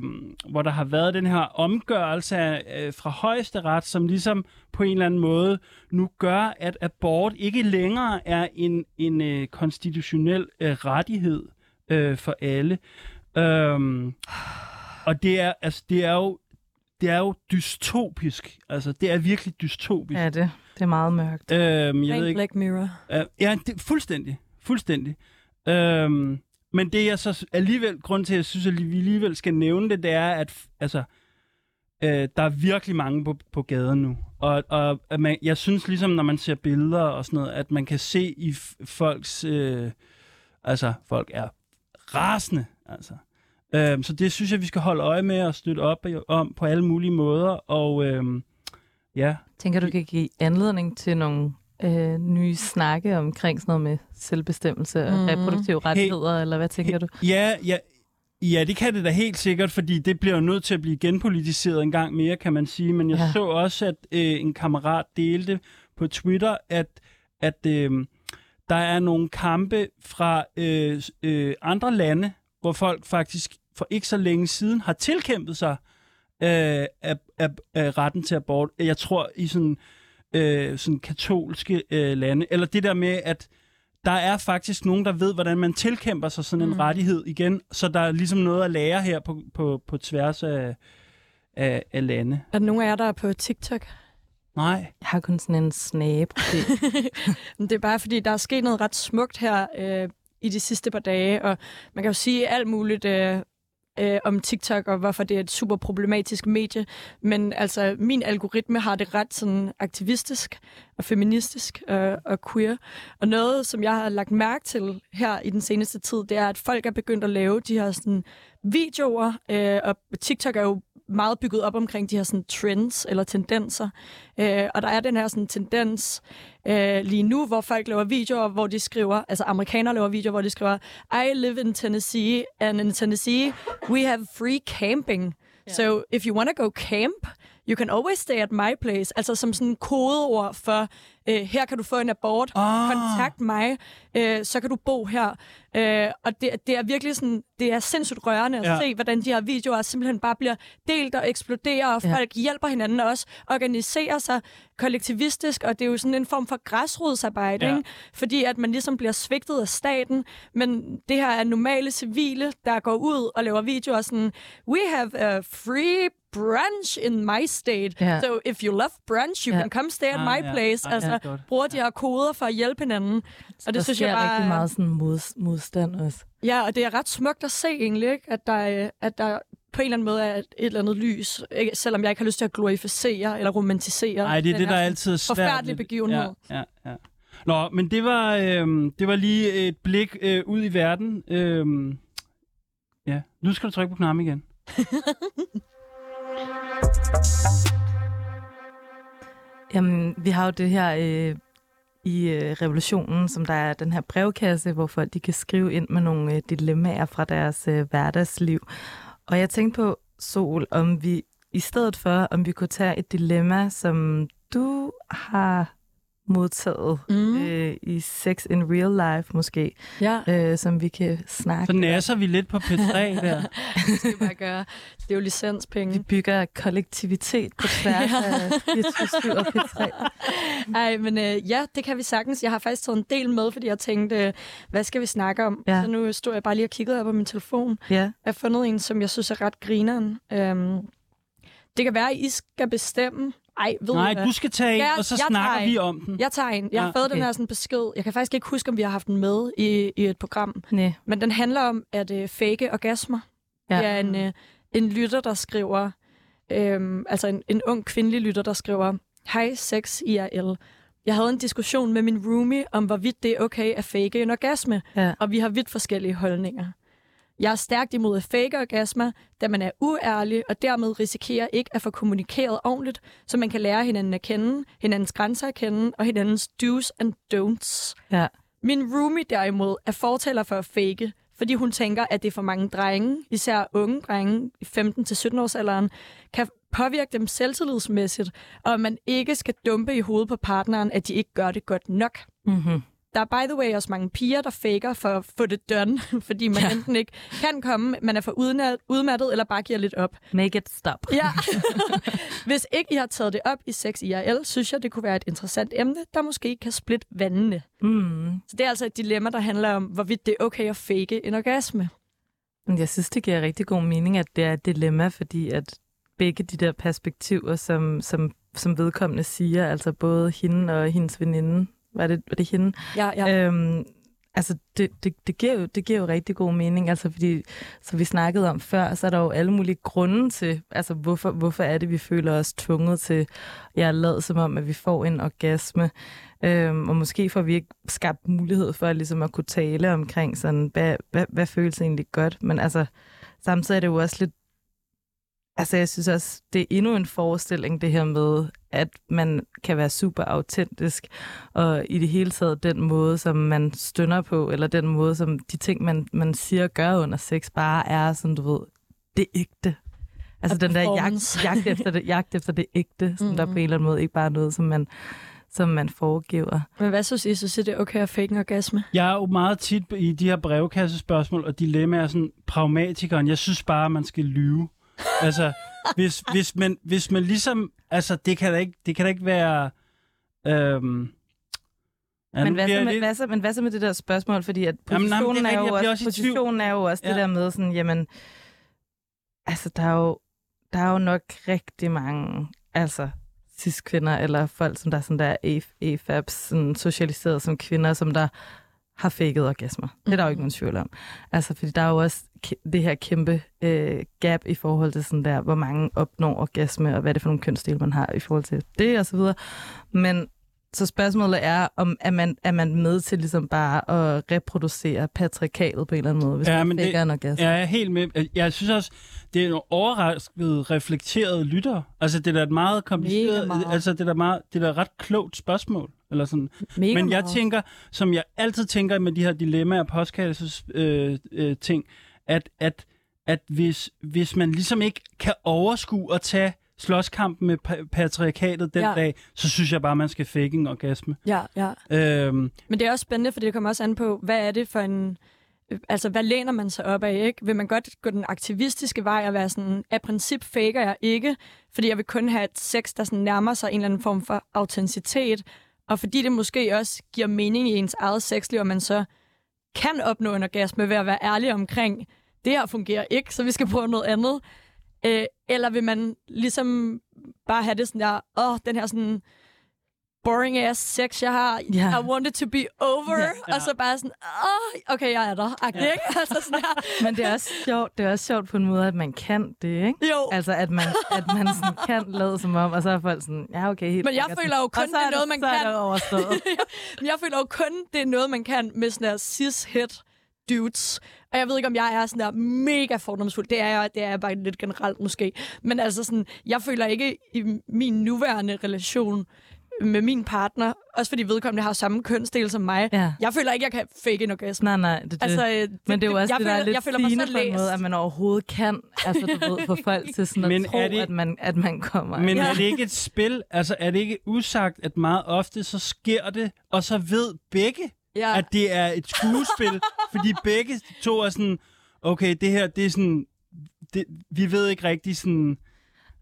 hvor der har været den her omgørelse øh, fra højesteret, som ligesom på en eller anden måde nu gør, at abort ikke længere er en, en øh, konstitutionel øh, rettighed øh, for alle. Øhm, og det er, altså, det er jo, det er jo dystopisk. Altså, det er virkelig dystopisk. Ja, det Det er meget mørkt. Øhm, jeg ved ikke. Black Mirror. Øh, ja, det, fuldstændig. Fuldstændig. Øhm, men det jeg så alligevel, grund til, at jeg synes, at vi alligevel skal nævne det, det er, at altså, øh, der er virkelig mange på, på gaden nu. Og, og at man, jeg synes ligesom, når man ser billeder og sådan noget, at man kan se i f- folks... Øh, altså, folk er rasende, altså. Øhm, så det synes jeg, vi skal holde øje med og støtte op om på alle mulige måder. Og... Øh, ja. Tænker du, kan give anledning til nogle øh, nye snakke omkring sådan noget med selvbestemmelse og mm. reproduktive rettigheder, hey, eller hvad tænker hey, du? Ja, ja, ja, det kan det da helt sikkert, fordi det bliver jo nødt til at blive genpolitiseret en gang mere, kan man sige. Men jeg ja. så også, at øh, en kammerat delte på Twitter, at, at øh, der er nogle kampe fra øh, øh, andre lande, hvor folk faktisk for ikke så længe siden har tilkæmpet sig Af, af, af, af retten til abort. Jeg tror i sådan, øh, sådan katolske øh, lande. Eller det der med, at der er faktisk nogen, der ved, hvordan man tilkæmper sig sådan en mm. rettighed igen. Så der er ligesom noget at lære her på, på, på tværs af, af, af lande. Er der nogen af jer, der er på TikTok? Nej. Jeg har kun sådan en snap. Det er bare, fordi der er sket noget ret smukt her øh, i de sidste par dage, og man kan jo sige alt muligt øh, øh, om TikTok, og hvorfor det er et super problematisk medie, men altså, min algoritme har det ret sådan aktivistisk og feministisk øh, og queer, og noget, som jeg har lagt mærke til her i den seneste tid, det er, at folk er begyndt at lave de her sådan videoer, øh, og TikTok er jo meget bygget op omkring de her sådan, trends eller tendenser. Øh, og der er den her sådan, tendens øh, lige nu, hvor folk laver videoer, hvor de skriver, altså amerikanere laver videoer, hvor de skriver, I live in Tennessee, and in Tennessee we have free camping. Yeah. So if you want to go camp, you can always stay at my place. Altså som sådan en kodeord for, øh, her kan du få en abort, oh. kontakt mig, øh, så kan du bo her. Øh, og det, det er virkelig sådan, det er sindssygt rørende at ja. se, hvordan de her videoer simpelthen bare bliver delt og eksploderer, og ja. folk hjælper hinanden og også organiserer sig kollektivistisk, og det er jo sådan en form for græsrodsarbejde, ja. ikke? Fordi at man ligesom bliver svigtet af staten, men det her er normale civile, der går ud og laver videoer sådan, we have a free brunch in my state. Yeah. So if you love brunch, you yeah. can come stay at ah, my yeah. place. Altså, ah, yeah, bruger de her koder for at hjælpe hinanden. Og det synes jeg bare... Der sker rigtig meget sådan mod, modstand også. Ja, og det er ret smukt at se egentlig, ikke? At der, at der på en eller anden måde er et eller andet lys, ikke? Selvom jeg ikke har lyst til at glorificere eller romantisere. Nej, det er det, der er altid svært. Forfærdelig begivenhed. Ja, ja, ja. Nå, men det var, øh, det var lige et blik øh, ud i verden. Øh, ja, nu skal du trykke på knappen igen. Jamen, vi har jo det her øh, i øh, revolutionen, som der er den her brevkasse, hvor folk de kan skrive ind med nogle øh, dilemmaer fra deres øh, hverdagsliv. Og jeg tænkte på, Sol, om vi i stedet for, om vi kunne tage et dilemma, som du har modtaget mm. øh, i Sex in Real Life måske, ja. øh, som vi kan snakke. Så nasser vi lidt på P tre der. Det skal vi bare gøre. Det er jo licenspenge. Vi bygger kollektivitet på tværs af fireogtyve syv og P tre. Ej, men øh, ja, det kan vi sagtens. Jeg har faktisk taget en del med, fordi jeg tænkte, øh, hvad skal vi snakke om? Ja. Så nu stod jeg bare lige og kiggede op på min telefon. Ja. Jeg har fundet en, som jeg synes er ret grineren. Øhm, det kan være, at I skal bestemme. Ej, ved Nej, du skal tage en, ja, og så snakker en. vi om den. Jeg tager en. Jeg har ja, fået okay. den her sådan besked. Jeg kan faktisk ikke huske, om vi har haft den med i, i et program. Næ. Men den handler om at øh, fake orgasmer. Ja. Det er en, øh, en lytter, der skriver... Øh, altså en, en ung kvindelig lytter, der skriver... Hej, Sex I R L. Jeg havde en diskussion med min roomie om, hvorvidt det er okay at fake en orgasme. Ja. Og vi har vidt forskellige holdninger. Jeg er stærkt imod at fake orgasmer, da man er uærlig og dermed risikerer ikke at få kommunikeret ordentligt, så man kan lære hinanden at kende, hinandens grænser at kende og hinandens do's and don'ts. Ja. Min roomie derimod er fortaler for at fake, fordi hun tænker, at det er for mange drenge, især unge drenge i femten til sytten års alderen, kan påvirke dem selvtillidsmæssigt, og man ikke skal dumpe i hovedet på partneren, at de ikke gør det godt nok. Mhm. Der er by the way også mange piger, der faker for at få det done, fordi man ja. enten ikke kan komme, man er for udmattet, eller bare giver lidt op. Make it stop. Ja. Hvis ikke I har taget det op i Sex I R L, synes jeg, det kunne være et interessant emne, der måske kan splitte vandene. Mm. Så det er altså et dilemma, der handler om, hvorvidt det er okay at fake en orgasme. Jeg synes, det giver rigtig god mening, at det er et dilemma, fordi at begge de der perspektiver, som, som, som vedkommende siger, altså både hende og hendes veninde, Var det, var det hende? Ja, ja. Øhm, altså, det, det, det, giver jo, det giver jo rigtig god mening, altså fordi, som vi snakkede om før, så er der jo alle mulige grunde til, altså hvorfor, hvorfor er det, vi føler os tvunget til, jeg er lavet som om, at vi får en orgasme, øhm, og måske får vi ikke skabt mulighed for ligesom at kunne tale omkring sådan, hvad, hvad, hvad føles egentlig godt, men altså, samtidig er det jo også lidt, altså jeg synes også, det er endnu en forestilling, det her med, at man kan være super autentisk, og i det hele taget den måde, som man stønner på, eller den måde, som de ting, man, man siger og gør under sex, bare er sådan, du ved, det ægte. Altså den der jagt, jagt, efter det, jagt efter det ægte, som mm-hmm. der på en eller anden måde ikke bare er noget, som man, som man foregiver. Men hvad synes I, så er det okay at fake en orgasme? Jeg er jo meget tit i de her brevkassespørgsmål og dilemmaer sådan pragmatikeren. Jeg synes bare, man skal lyve. Altså, hvis, hvis, man, hvis man ligesom... Altså, det kan da ikke, det kan da ikke være... Øhm, ja, men, hvad så med, lidt... hvad så, men hvad så med det der spørgsmål? Fordi at positionen, jamen, jamen, er, rigtigt, er, jo også, også positionen er jo også ja. det der med sådan, jamen... Altså, der er jo, der er jo nok rigtig mange, altså, cis-kvinder, eller folk, som der er sådan der A F A B S, sådan socialiseret som kvinder, som der har faked orgasmer. Det er der jo ikke nogen tvivl om. Altså, fordi der er jo også det her kæmpe øh, gap i forhold til sådan der, hvor mange opnår orgasme, og hvad det for nogle kønsdele, man har i forhold til det, og så videre. Men så spørgsmålet er, om er man, er man med til ligesom bare at reproducere patriarkatet på en eller anden måde, hvis ja, man fækker en orgasme? Ja, jeg er helt med. Jeg synes også, det er en overrasket, reflekteret lytter. Altså, det er da et meget kompliceret, meget. altså det er da meget, det er da ret klogt spørgsmål. Eller sådan. Men jeg tænker, som jeg altid tænker med de her dilemmaer og postkastes øh, øh, ting, at, at, at hvis, hvis man ligesom ikke kan overskue at tage slåskampen med pa- patriarkatet den ja. dag, så synes jeg bare, man skal fake en orgasme. Ja, ja. Øhm. Men det er også spændende, for det kommer også an på, hvad er det for en... Altså, hvad læner man sig op af, ikke? Vil man godt gå den aktivistiske vej og være sådan, af princip faker jeg ikke, fordi jeg vil kun have et sex, der sådan nærmer sig en eller anden form for autenticitet, og fordi det måske også giver mening i ens eget sexliv, og man så kan opnå en orgasme ved at være ærlig omkring, det her fungerer ikke, så vi skal prøve noget andet. Øh, eller vil man ligesom bare have det sådan der, åh, oh, den her sådan boring ass sex, jeg har, yeah. I want it to be over, yeah, yeah. og så bare sådan, åh, oh, okay, jeg er der, agtig, yeah. ikke? Altså sådan her. Men det er også sjovt, det er også sjovt på en måde, at man kan det, ikke? Jo. Altså, at man, at man sådan kan lade som om, og så er folk sådan, ja, okay, helt Men jeg ikke, føler jo kun, det er noget, man så kan. Så er det overstået. Men jeg føler jo kun, det er noget, man kan med sådan her cis-het dudes. Og jeg ved ikke, om jeg er sådan der mega fordomsfuld. Det er jeg, det er jeg bare lidt generelt måske. Men altså sådan, jeg føler ikke i min nuværende relation med min partner, også fordi vedkommende har samme kønsdel som mig. Ja. Jeg føler ikke, jeg kan fake en orgasme. Nej, nej. Det, det. Altså, det, men det er jo også det, der føler, er lidt sigende på en måde, at man overhovedet kan, altså du ved, få folk til sådan at tro, det, at, man, at man kommer. Men ja. er det ikke et spil? Altså er det ikke usagt, at meget ofte så sker det, og så ved begge, ja. at det er et skuespil, fordi begge to er sådan, okay, det her, det er sådan, det, vi ved ikke rigtig sådan...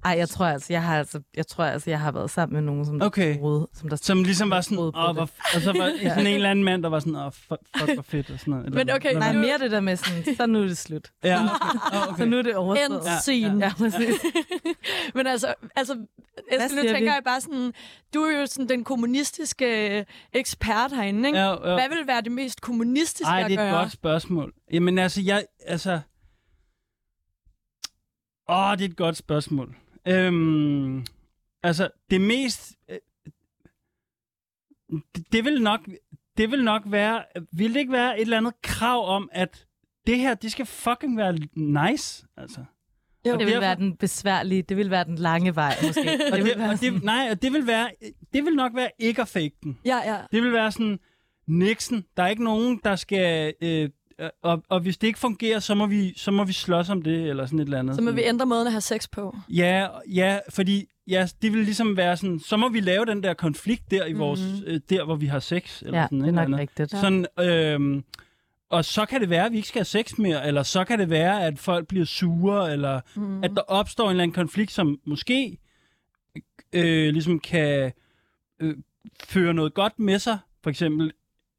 Ej, jeg tror altså, jeg har altså, jeg tror altså, jeg har været sammen med nogen, som der okay. troede, som der som ligesom var sådan, åh, og så var ja. sådan en eller anden mand, der var sådan, åh, fuck, fuck, hvor fedt og sådan noget. Men okay, nej, mere det der med sådan, så nu er det slut. Ja, okay. Oh, okay. Så nu er det overstået. End scene. Ja, ja. ja Men altså, altså, Eskil, nu tænker jeg bare sådan, du er jo sådan den kommunistiske ekspert herinde, ikke? Ja, ja. Hvad vil være det mest kommunistiske at gøre? Ej, det er et gøre? godt spørgsmål. Jamen altså, jeg, altså, åh, det er et godt spørgsmål. Øhm, altså det mest øh, det, det vil nok det vil nok være vil det ikke være et eller andet krav om at det her det skal fucking være nice altså jo, det vil derfor, være den besværlige det vil være den lange vej måske og det, det, og det, nej og det vil være det vil nok være ikke at fake den ja ja det vil være sådan Nixon der er ikke nogen der skal øh, Og, og hvis det ikke fungerer, så må vi så må vi slås om det eller sådan et eller andet. Så må vi ændre måden at have sex på. Ja, ja, fordi ja, det vil ligesom være sådan, så må vi lave den der konflikt der i vores mm-hmm. øh, der hvor vi har sex eller ja, sådan noget. Ja, det er nok rigtigt. Sådan øh, og så kan det være at vi ikke skal have sex mere, eller så kan det være at folk bliver sure eller mm-hmm. at der opstår en eller anden konflikt, som måske øh, ligesom kan øh, føre noget godt med sig, for eksempel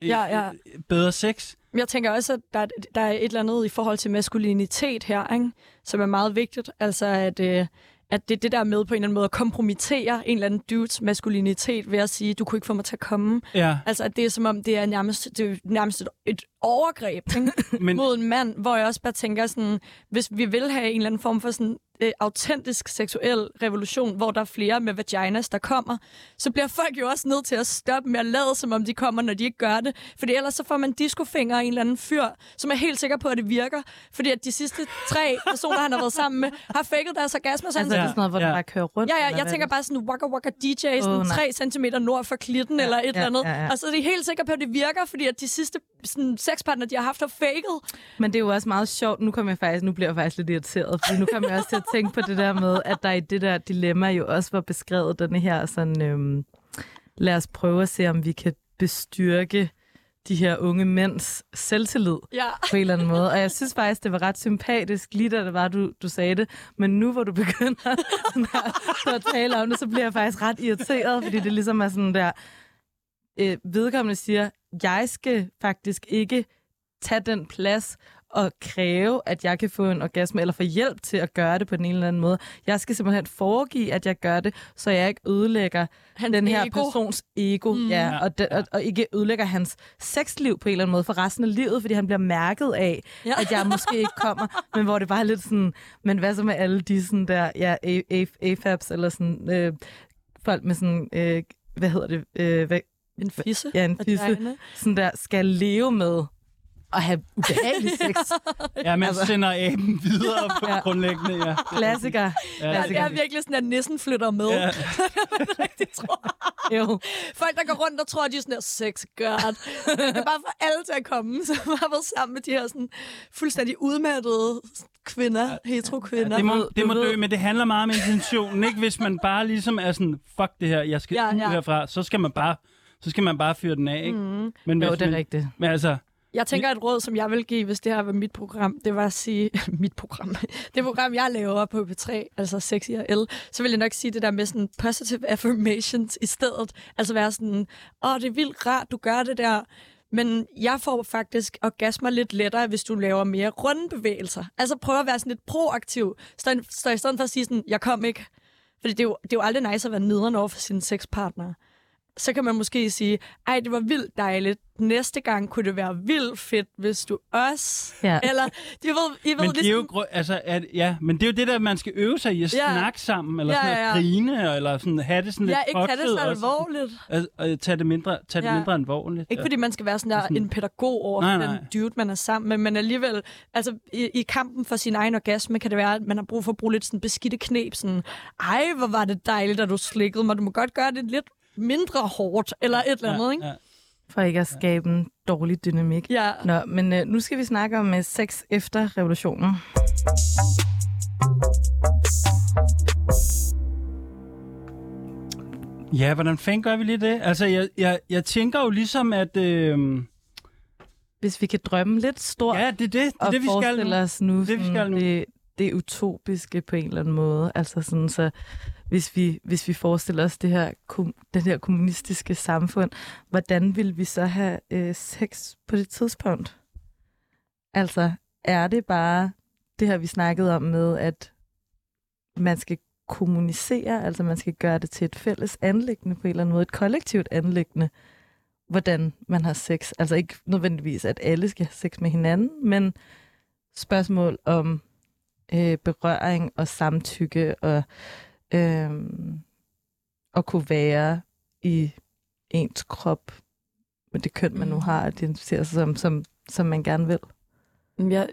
øh, ja, ja. Øh, bedre sex. Jeg tænker også, at der, der er et eller andet i forhold til maskulinitet her, ikke? Som er meget vigtigt. Altså, at, øh, at det er det, der er med på en eller anden måde at kompromittere en eller anden dudes maskulinitet ved at sige, du kunne ikke få mig til at komme. Ja. Altså, at det er som om, det er nærmest, det er nærmest et, et overgreb Men... mod en mand, hvor jeg også bare tænker sådan, hvis vi vil have en eller anden form for sådan øh, autentisk seksuel revolution, hvor der er flere med vaginas, der kommer, så bliver folk jo også nødt til at stoppe med at lade, som om de kommer, når de ikke gør det. Fordi ellers så får man discofinger af en eller anden fyr, som er helt sikker på, at det virker. Fordi at de sidste tre personer, han har været sammen med, har faked deres orgasmer. Sådan altså, ja, det er sådan noget, hvor ja. den bare kører rundt? Ja, ja, jeg tænker bare sådan waka waka D J, sådan oh, tre centimeter nord for klitten, ja, eller et ja, eller andet. Ja, ja. Og så er de helt sikre på, at det virker, fordi at de sidste sådan, sexpartner, de har haft, har faked. Men det er jo også meget sjovt. Nu, kom jeg faktisk, nu bliver jeg faktisk lidt irriteret, fordi nu kommer jeg også til at tænke på det der med, at der i det der dilemma jo også var beskrevet denne her sådan, øhm, lad os prøve at se, om vi kan bestyrke de her unge mænds selvtillid ja. på en eller anden måde. Og jeg synes faktisk, det var ret sympatisk, lige da det var, du, du sagde det. Men nu, hvor du begynder at, at tale om det, så bliver jeg faktisk ret irriteret, fordi det ligesom er sådan der, øh, vedkommende siger, jeg skal faktisk ikke tage den plads, at kræve, at jeg kan få en orgasme, eller få hjælp til at gøre det på den ene eller anden måde. Jeg skal simpelthen foregive, at jeg gør det, så jeg ikke ødelægger hans den her ego. persons ego, mm. ja, og, de, og, og ikke ødelægger hans sexliv på en eller anden måde for resten af livet, fordi han bliver mærket af, ja. at jeg måske ikke kommer, men hvor det bare er lidt sådan, men hvad så med alle de sådan der, ja, A F A B S, eller sådan øh, folk med sådan, øh, hvad hedder det, øh, hvad, en fisse, ja, en fisse sådan der, skal leve med at have ubehagelig sex. Ja, man altså. sender æben videre på ja. grundlæggende. Ja. Klassiker. Ja. Ja, det er virkelig sådan, at nissen flytter med. Ja. Det tror jo. Folk, der går rundt og tror, at de er sådan her, sex god. Det er bare for alle til at komme, som har været sammen med de her sådan, fuldstændig udmattede kvinder, hetero-kvinder. Ja, det må, det må dø, men det handler meget om intentionen, ikke? Hvis man bare ligesom er sådan, fuck det her, jeg skal ja, ja. herfra, så skal man bare, så skal man bare fyre den af, ikke? Mm. Men jo, det er man, rigtigt. Men altså... Jeg tænker, et råd, som jeg vil give, hvis det her var mit program, det var at sige... mit program? Det program, jeg laver på P tre, altså Sex I R L, så vil jeg nok sige det der med sådan positive affirmations i stedet. Altså være sådan, åh, det er vildt rart, du gør det der... Men jeg får faktisk orgasmer lidt lettere, hvis du laver mere runde bevægelser. Altså prøv at være sådan lidt proaktiv. Så i stedet for at sige sådan, jeg kom ikke. Fordi det er jo, det er jo aldrig nice at være nederen over for sine sexpartnere. Så kan man måske sige, ej, det var vildt dejligt. Næste gang kunne det være vildt fedt, hvis du også... Ja. Eller, de ved, I ved men, ligesom... det er jo gr- altså, at, ja, men det er jo det der, man skal øve sig i at ja. snakke sammen, eller ja, sådan at ja, ja. grine, eller sådan, have det sådan ja, lidt kokset. Ja, ikke have det så alvorligt. Altså, altså, tage det mindre, tage ja. det mindre alvorligt. Ikke ja. fordi man skal være sådan der sådan... en pædagog over nej, nej. den dude, man er sammen med, men alligevel, altså i, i kampen for sin egen orgasme, kan det være, at man har brug for at bruge lidt sådan beskidte knep, sådan, ej, hvor var det dejligt, at du slikkede mig, du må godt gøre det lidt mindre hårdt, eller et eller andet, ja, ikke? Ja. For ikke at skabe en dårlig dynamik. Ja. Nå, men øh, nu skal vi snakke om øh, sex efter revolutionen. Ja, hvordan fanden gør vi lige det? Altså, jeg, jeg, jeg tænker jo ligesom, at... Øh... Hvis vi kan drømme lidt stort. Ja, det er det. Det er det, vi skal nu. Os nu, det, vi skal nu. Det, det utopiske på en eller anden måde. Altså sådan så... Hvis vi, hvis vi forestiller os det her, den her kommunistiske samfund, hvordan vil vi så have øh, sex på det tidspunkt? Altså, er det bare det her, vi snakkede om med, at man skal kommunicere, altså man skal gøre det til et fælles anliggende på en eller anden måde, et kollektivt anliggende, hvordan man har sex. Altså ikke nødvendigvis, at alle skal have sex med hinanden, men spørgsmål om øh, berøring og samtykke og Øhm, at kunne være i ens krop med det køn, man nu har, at identificere sig som, som, som man gerne vil. Jeg,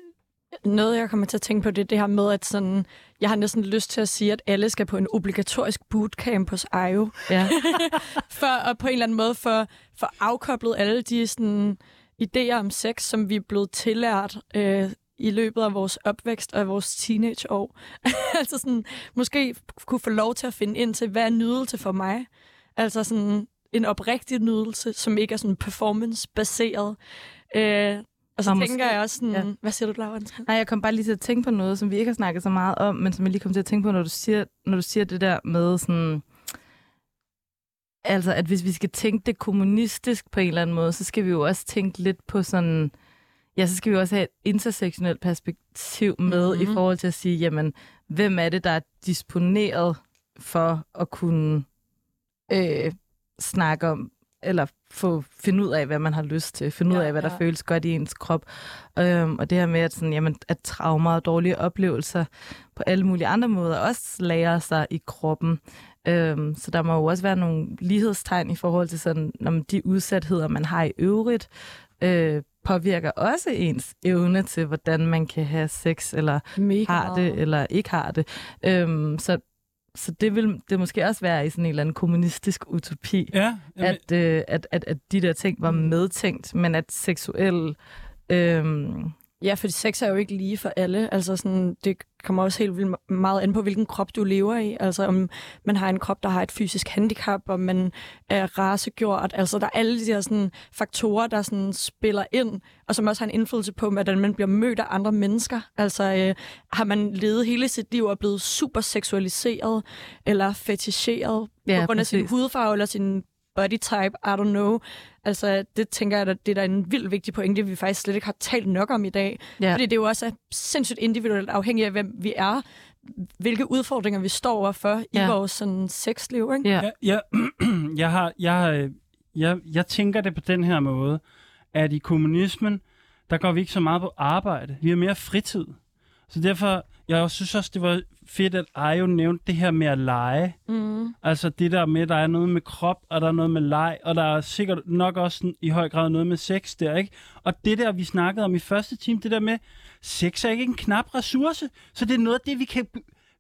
noget, jeg kommer til at tænke på, det er det her med, at sådan, jeg har næsten lyst til at sige, at alle skal på en obligatorisk bootcamp hos Ayo. Ja. for, og på en eller anden måde for, for afkoblet alle de sådan, idéer om sex, som vi er blevet tillært øh, i løbet af vores opvækst og vores teenageår. Altså sådan, måske kunne få lov til at finde ind til, hvad er nydelse for mig? Altså sådan en oprigtig nydelse, som ikke er sådan performance-baseret. Øh, og så og tænker måske, jeg også sådan... Ja. Hvad siger du, Laura? Nej, jeg kom bare lige til at tænke på noget, som vi ikke har snakket så meget om, men som jeg lige kom til at tænke på, når du siger, når du siger det der med sådan... Altså, at hvis vi skal tænke det kommunistisk på en eller anden måde, så skal vi jo også tænke lidt på sådan... Ja, så skal vi også have et intersektionelt perspektiv med mm-hmm. i forhold til at sige, jamen, hvem er det, der er disponeret for at kunne øh, snakke om, eller få, finde ud af, hvad man har lyst til, finde ja, ud af, hvad ja. der føles godt i ens krop. Øhm, og det her med, at, sådan, jamen, at traumer og dårlige oplevelser på alle mulige andre måder også lagrer sig i kroppen. Øhm, så der må jo også være nogle lighedstegn i forhold til sådan, når man, de udsatheder, man har i øvrigt, øh, påvirker også ens evne til, hvordan man kan have sex, eller mega har det, eller ikke har det. Øhm, så så det vil det måske også være i sådan en eller anden kommunistisk utopi, ja, at, øh, at, at, at de der ting var medtænkt, men at seksuel... Øhm Ja, fordi sex er jo ikke lige for alle. Altså sådan, det kommer også helt vildt meget an på, hvilken krop du lever i. Altså om man har en krop, der har et fysisk handicap, og man er racegjort. Altså der er alle de her sådan, faktorer, der sådan, spiller ind, og som også har en indflydelse på, hvordan man bliver mødt af andre mennesker. Altså øh, har man levet hele sit liv og blevet superseksualiseret, eller feticheret ja, på grund af sin hudfarve eller sin body type, I don't know. Altså, det tænker jeg, at det er en vildt vigtig pointe, vi faktisk slet ikke har talt nok om i dag. Yeah. Fordi det jo også er sindssygt individuelt afhængigt af, hvem vi er, hvilke udfordringer vi står overfor yeah. i vores sådan, sexliv, ikke? Yeah. Ja, jeg, jeg, har, jeg, jeg, jeg tænker det på den her måde, at i kommunismen, der går vi ikke så meget på arbejde. Vi har mere fritid. Så derfor, jeg synes også, det var fedt, at Ayo nævnte det her med at lege. Mm. Altså det der med, der er noget med krop, og der er noget med leg, og der er sikkert nok også i høj grad noget med sex der, ikke? Og det der, vi snakkede om i første time, det der med, sex er ikke en knap ressource, så det er noget af det, vi kan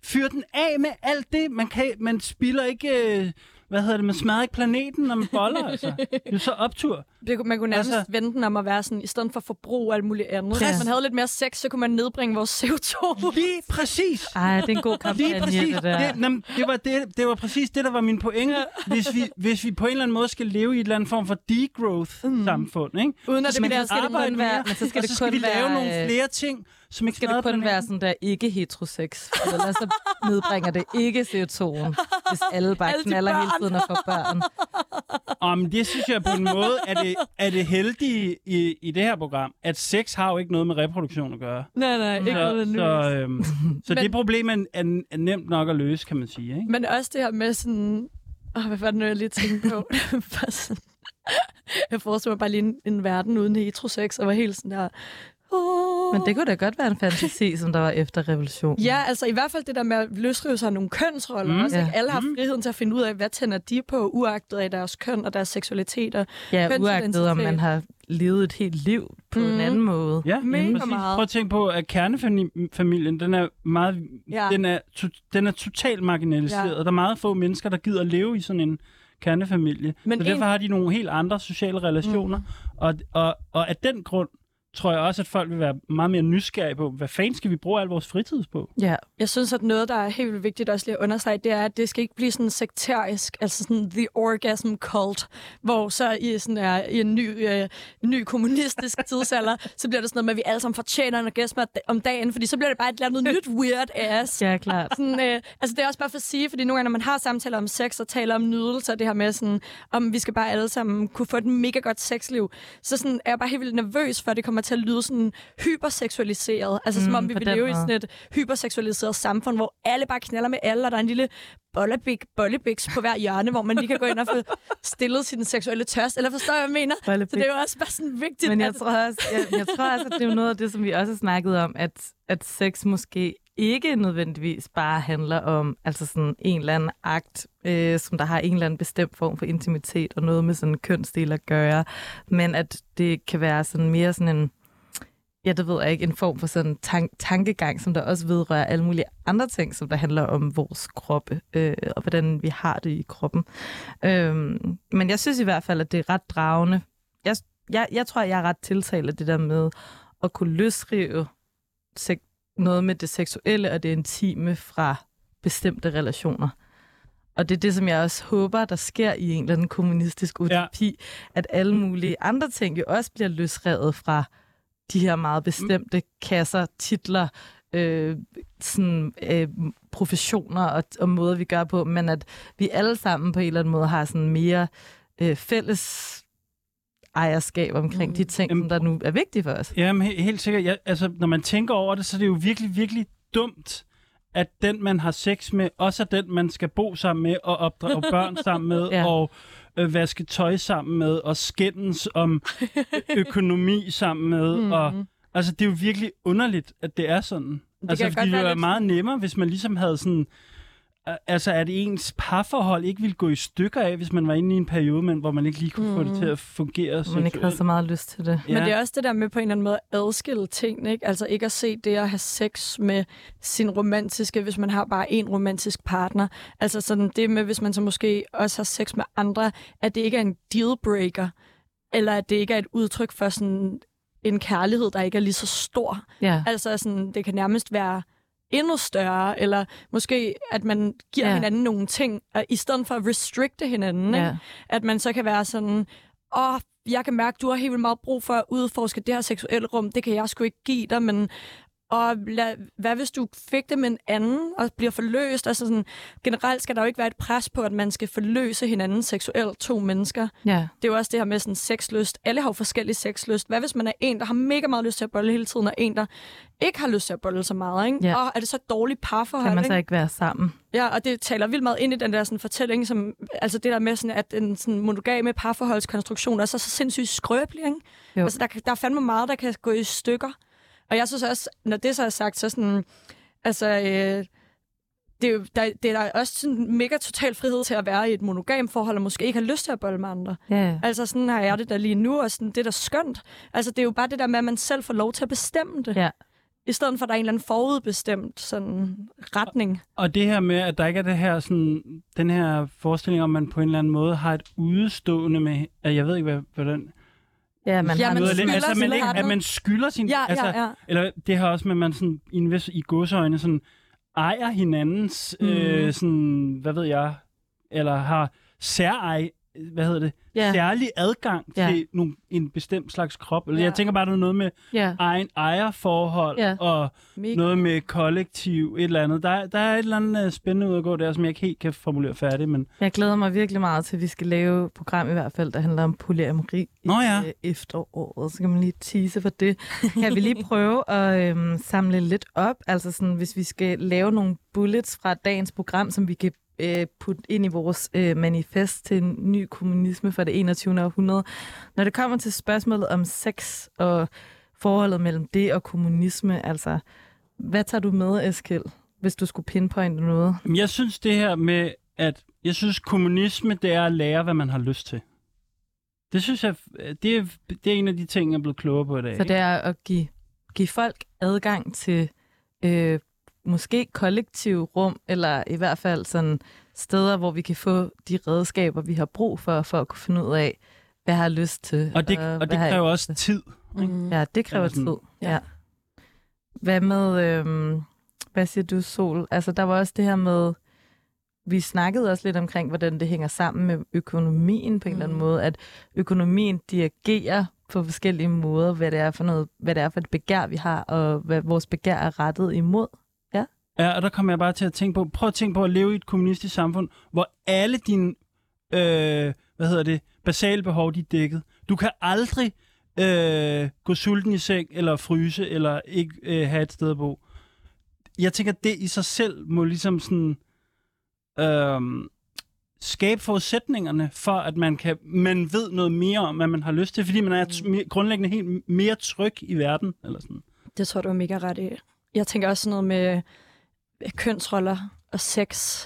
fyre den af med alt det. Man, kan, man spilder ikke... Øh, Hvad hedder det? Man smadrer ikke planeten, når man boller, altså. Det er så optur. Man kunne nærmest altså... vente den om at være sådan, i stedet for forbrug og alt muligt andet. Hvis man havde lidt mere sex, så kunne man nedbringe vores C O to. Lige præcis. Ej, det er en god kampagne, det der. Det, nem, det, var det, det var præcis det, der var min pointe. Hvis vi, hvis vi på en eller anden måde skal leve i et eller andet form for degrowth-samfund, ikke? Uden at så det, skal det kun være... Men så skal, det så skal kun vi lave være, nogle flere ting, som ikke skal det kun være sådan der ikke-heteroseks. Ellers så nedbringer det ikke C O to'en, hvis alle bare knaller hele tiden og får børn. Om det synes jeg på en måde, at det, er det heldige i, i det her program, at sex har jo ikke noget med reproduktion at gøre. Nej, nej, ikke noget med så, så, øhm, så men, det problem er, er, er nemt nok at løse, kan man sige. Ikke? Men også det her med sådan... Åh, hvad var det nu, jeg lige tænkte på? Jeg forestiller mig bare lige en, en verden uden heteroseks, og var helt sådan der... Oh. Men det kunne da godt være en fantasi, som der var efter revolutionen. Ja, altså i hvert fald det der med at løsrive sig nogle kønsroller. Mm, også, ja. Alle har friheden til at finde ud af, hvad tænder de på, uagtet af deres køn og deres seksualitet. Og ja, uagtet om man har levet et helt liv på mm. en anden måde. Ja, mega præcis. Meget. Prøv at tænke på, at kernefamilien, den er, meget, ja. den er, to, den er totalt marginaliseret. Ja. Der er meget få mennesker, der gider leve i sådan en kernefamilie. Men så en... derfor har de nogle helt andre sociale relationer. Mm. Og, og, og af den grund, tror jeg også, at folk vil være meget mere nysgerrige på, hvad fanden skal vi bruge al vores fritid på? Ja, jeg synes, at noget, der er helt vigtigt også lige at understrege, det er, at det skal ikke blive sådan sekterisk, altså sådan the orgasm cult, hvor så i, sådan er, i en ny, øh, ny kommunistisk tidsalder, så bliver det sådan noget med, at vi alle sammen fortjener en orgasme om dagen, fordi så bliver det bare et eller andet nyt weird ass. Ja, klart. Sådan, øh, altså det er også bare for at sige, fordi nogle gange, når man har samtaler om sex og taler om nydelser, det her med sådan, om vi skal bare alle sammen kunne få et mega godt sexliv, så sådan, er jeg bare helt vildt nervøs for, at det kommer til at lyde sådan hyperseksualiseret. Altså mm, som om vi vil leve i sådan et hyperseksualiseret samfund, hvor alle bare knaller med alle, og der er en lille bollebik, bollebiks på hver hjørne, hvor man lige kan gå ind og få stillet sin seksuelle tørst. Eller forstår jeg, hvad jeg mener? Bollebik. Så det er jo også bare sådan vigtigt. Men jeg, at... tror, også, jeg, jeg tror også, at det er noget af det, som vi også har snakket om, at, at sex måske ikke nødvendigvis bare handler om altså sådan en eller anden akt, øh, som der har en eller anden bestemt form for intimitet og noget med sådan en kønsdel at gøre, men at det kan være sådan mere sådan en, ja, det ved jeg ikke, en form for sådan tank- tankegang, som der også vedrører alle mulige andre ting, som der handler om vores kroppe øh, og hvordan vi har det i kroppen. Øh, men jeg synes i hvert fald, at det er ret dragende. Jeg, jeg, jeg tror, jeg er ret tiltalt af det der med at kunne løsrive sekt noget med det seksuelle og det intime fra bestemte relationer. Og det er det, som jeg også håber, der sker i en eller anden kommunistisk utopi, ja. At alle mulige andre ting jo også bliver løsrevet fra de her meget bestemte kasser, titler, øh, sådan, øh, professioner og, og måder, vi gør på, men at vi alle sammen på en eller anden måde har sådan mere øh, fælles ejerskab omkring de ting, som der nu er vigtige for os. Jamen, he- helt sikkert. Ja, altså, når man tænker over det, så er det jo virkelig, virkelig dumt, at den, man har sex med, også er den, man skal bo sammen med, og opdrage børn sammen med, ja. Og øh, vaske tøj sammen med, og skændes om økonomi sammen med. Mm. Og, altså, det er jo virkelig underligt, at det er sådan. Det altså, fordi det ville være meget nemmere, hvis man ligesom havde sådan... Altså, at ens parforhold ikke ville gå i stykker af, hvis man var inde i en periode, men hvor man ikke lige kunne mm. få det til at fungere. Man ikke havde så meget lyst til det. Ja. Men det er også det der med på en eller anden måde at adskille ting, ikke? Altså ikke at se det at have sex med sin romantiske, hvis man har bare én romantisk partner. Altså sådan det med, hvis man så måske også har sex med andre, at det ikke er en dealbreaker, eller at det ikke er et udtryk for sådan en kærlighed, der ikke er lige så stor. Ja. Altså sådan, det kan nærmest være... endnu større, eller måske, at man giver ja. Hinanden nogle ting, og i stedet for at restrikte hinanden, ja. Ikke? At man så kan være sådan, åh, oh, jeg kan mærke, du har helt vildt meget brug for at udforske det her seksuelle rum, det kan jeg sgu ikke give dig, men og lad, hvad hvis du fik det med en anden og bliver forløst? Altså sådan, generelt skal der jo ikke være et pres på, at man skal forløse hinanden seksuelt, to mennesker. Ja. Det er jo også det her med sådan sexlyst. Alle har jo forskellige sexlyst. Hvad hvis man er en, der har mega meget lyst til at bolle hele tiden, og en, der ikke har lyst til at bolle så meget? Ikke? Ja. Og er det så et dårligt parforhold? Kan man så ikke være sammen? Ja, og det taler vildt meget ind i den der sådan, fortælling, som, altså det der med, sådan, at en sådan, monogame parforholdskonstruktion er så, så sindssygt skrøbelig. Ikke? Altså, der, der er fandme meget, der kan gå i stykker. Og jeg synes også, når det så er sagt, så sådan, altså, øh, det er jo, der, det er der også sådan mega total frihed til at være i et monogam forhold, og måske ikke har lyst til at bolle med andre. Yeah. Altså sådan har jeg det der lige nu, og sådan, det der skønt. Altså det er jo bare det der med, at man selv får lov til at bestemme det. Yeah. I stedet for, at der er en eller anden forudbestemt sådan, retning. Og, og det her med, at der ikke er det her, sådan, den her forestilling om, man på en eller anden måde har et udestående med, at jeg ved ikke, hvad, hvordan... Ja, man, ja, har man noget skylder lidt, altså, man ikke, at man skylder sin... Ja, altså, ja, ja. Eller det her også med, at man sådan, i, vis, i godsøjne sådan, ejer hinandens, mm. øh, sådan, hvad ved jeg, eller har særej, hvad hedder det, yeah. særlig adgang yeah. til nogle, en bestemt slags krop. Eller, yeah. Jeg tænker bare, der er noget med yeah. egen ejerforhold, yeah. og Mega. noget med kollektiv, et eller andet. Der, der er et eller andet spændende ud at gå der, som jeg ikke helt kan formulere færdigt. Men... Jeg glæder mig virkelig meget til, at vi skal lave et program i hvert fald, der handler om polyamori Nå, ja. i efteråret. Så kan man lige tease for det. Jeg vil lige prøve at øhm, samle lidt op. Altså sådan, hvis vi skal lave nogle bullets fra dagens program, som vi kan putte ind i vores øh, manifest til en ny kommunisme for det enogtyvende århundrede. Når det kommer til spørgsmålet om sex og forholdet mellem det og kommunisme, altså, hvad tager du med, Eskil, hvis du skulle pinpointe noget? Jeg synes det her med, at jeg synes kommunisme, det er at lære, hvad man har lyst til. Det synes jeg, det er, det er en af de ting, jeg er blevet klogere på i dag. Så det er at give, give folk adgang til øh, måske kollektiv rum, eller i hvert fald sådan steder, hvor vi kan få de redskaber, vi har brug for, for at kunne finde ud af, hvad jeg har lyst til. Og det, og og det kræver også tid. Ikke? Ja, det kræver sådan, tid. Ja. Ja. Hvad med, øhm, hvad siger du, Sol? Altså, der var også det her med, vi snakkede også lidt omkring, hvordan det hænger sammen med økonomien på en mm. eller anden måde, at økonomien dirigerer på forskellige måder, hvad det er for noget, hvad det er for et begær, vi har, og hvad vores begær er rettet imod. Ja, og der kommer jeg bare til at tænke på, prøv at tænke på at leve i et kommunistisk samfund, hvor alle dine, øh, hvad hedder det, basale behov, de er dækket. Du kan aldrig øh, gå sulten i seng, eller fryse, eller ikke øh, have et sted at bo. Jeg tænker, det i sig selv må ligesom sådan, øh, skabe forudsætningerne for, at man kan, man ved noget mere om, hvad man har lyst til, fordi man er t- grundlæggende helt mere tryg i verden, eller sådan. Det tror du er mega ret i. Jeg tænker også sådan noget med kønsroller og sex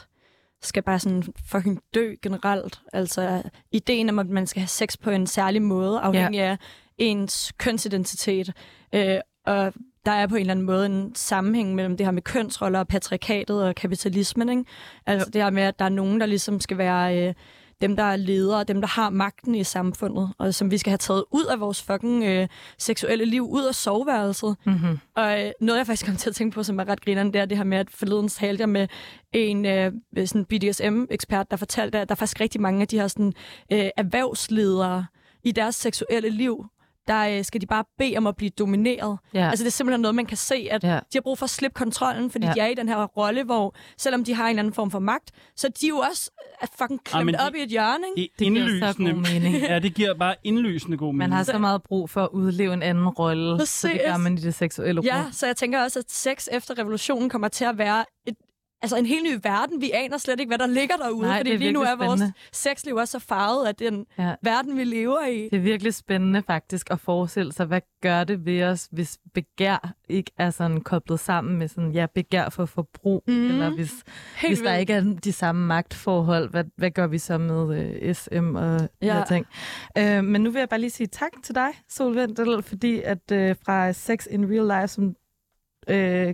skal bare sådan fucking dø generelt. Altså ideen om, at man skal have sex på en særlig måde, afhængig ja. af ens kønsidentitet. Øh, og der er på en eller anden måde en sammenhæng mellem det her med kønsroller og patriarkatet og kapitalismen. Ikke? Altså det her med, at der er nogen, der ligesom skal være... Øh, dem, der er ledere, dem, der har magten i samfundet, og som vi skal have taget ud af vores fucking øh, seksuelle liv, ud af soveværelset. Mm-hmm. Og øh, noget, jeg faktisk kom til at tænke på, som er ret grinerende, det er det her med, at forleden talte jeg med en øh, sådan B D S M-ekspert, der fortalte, at der er faktisk rigtig mange af de her sådan, øh, erhvervsledere i deres seksuelle liv, der øh, skal de bare bede om at blive domineret. Yeah. Altså det er simpelthen noget, man kan se, at yeah. de har brug for at slippe kontrollen, fordi yeah. de er i den her rolle, hvor selvom de har en eller anden form for magt, så de jo også er fucking klemt ah, op det, i et hjørne. Ikke? Det, det giver så god mening. Ja, det giver bare indlysende god mening. Man har så meget brug for at udleve en anden rolle, så det gør man i det seksuelle rum. Ja, så jeg tænker også, at sex efter revolutionen kommer til at være et altså en helt ny verden. Vi aner slet ikke, hvad der ligger derude. Nej, fordi lige nu er spændende. Vores sexliv også så farvet af den ja. verden, vi lever i. Det er virkelig spændende faktisk at forestille sig, hvad gør det ved os, hvis begær ikke er sådan koblet sammen med sådan, ja, begær for forbrug, mm. eller hvis, hvis der ikke er de samme magtforhold. Hvad, hvad gør vi så med øh, S M og ja. de her ting? Øh, men nu vil jeg bare lige sige tak til dig, Sol Wendel, fordi at øh, fra Sex in Real Life, som... Øh,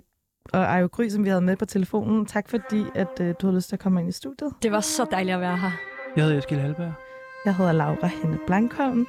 og Ayo Gry, som vi havde med på telefonen. Tak fordi, at øh, du havde lyst til at komme ind i studiet. Det var så dejligt at være her. Jeg hedder Eskil Halberg. Jeg hedder Laura Na Blankholm.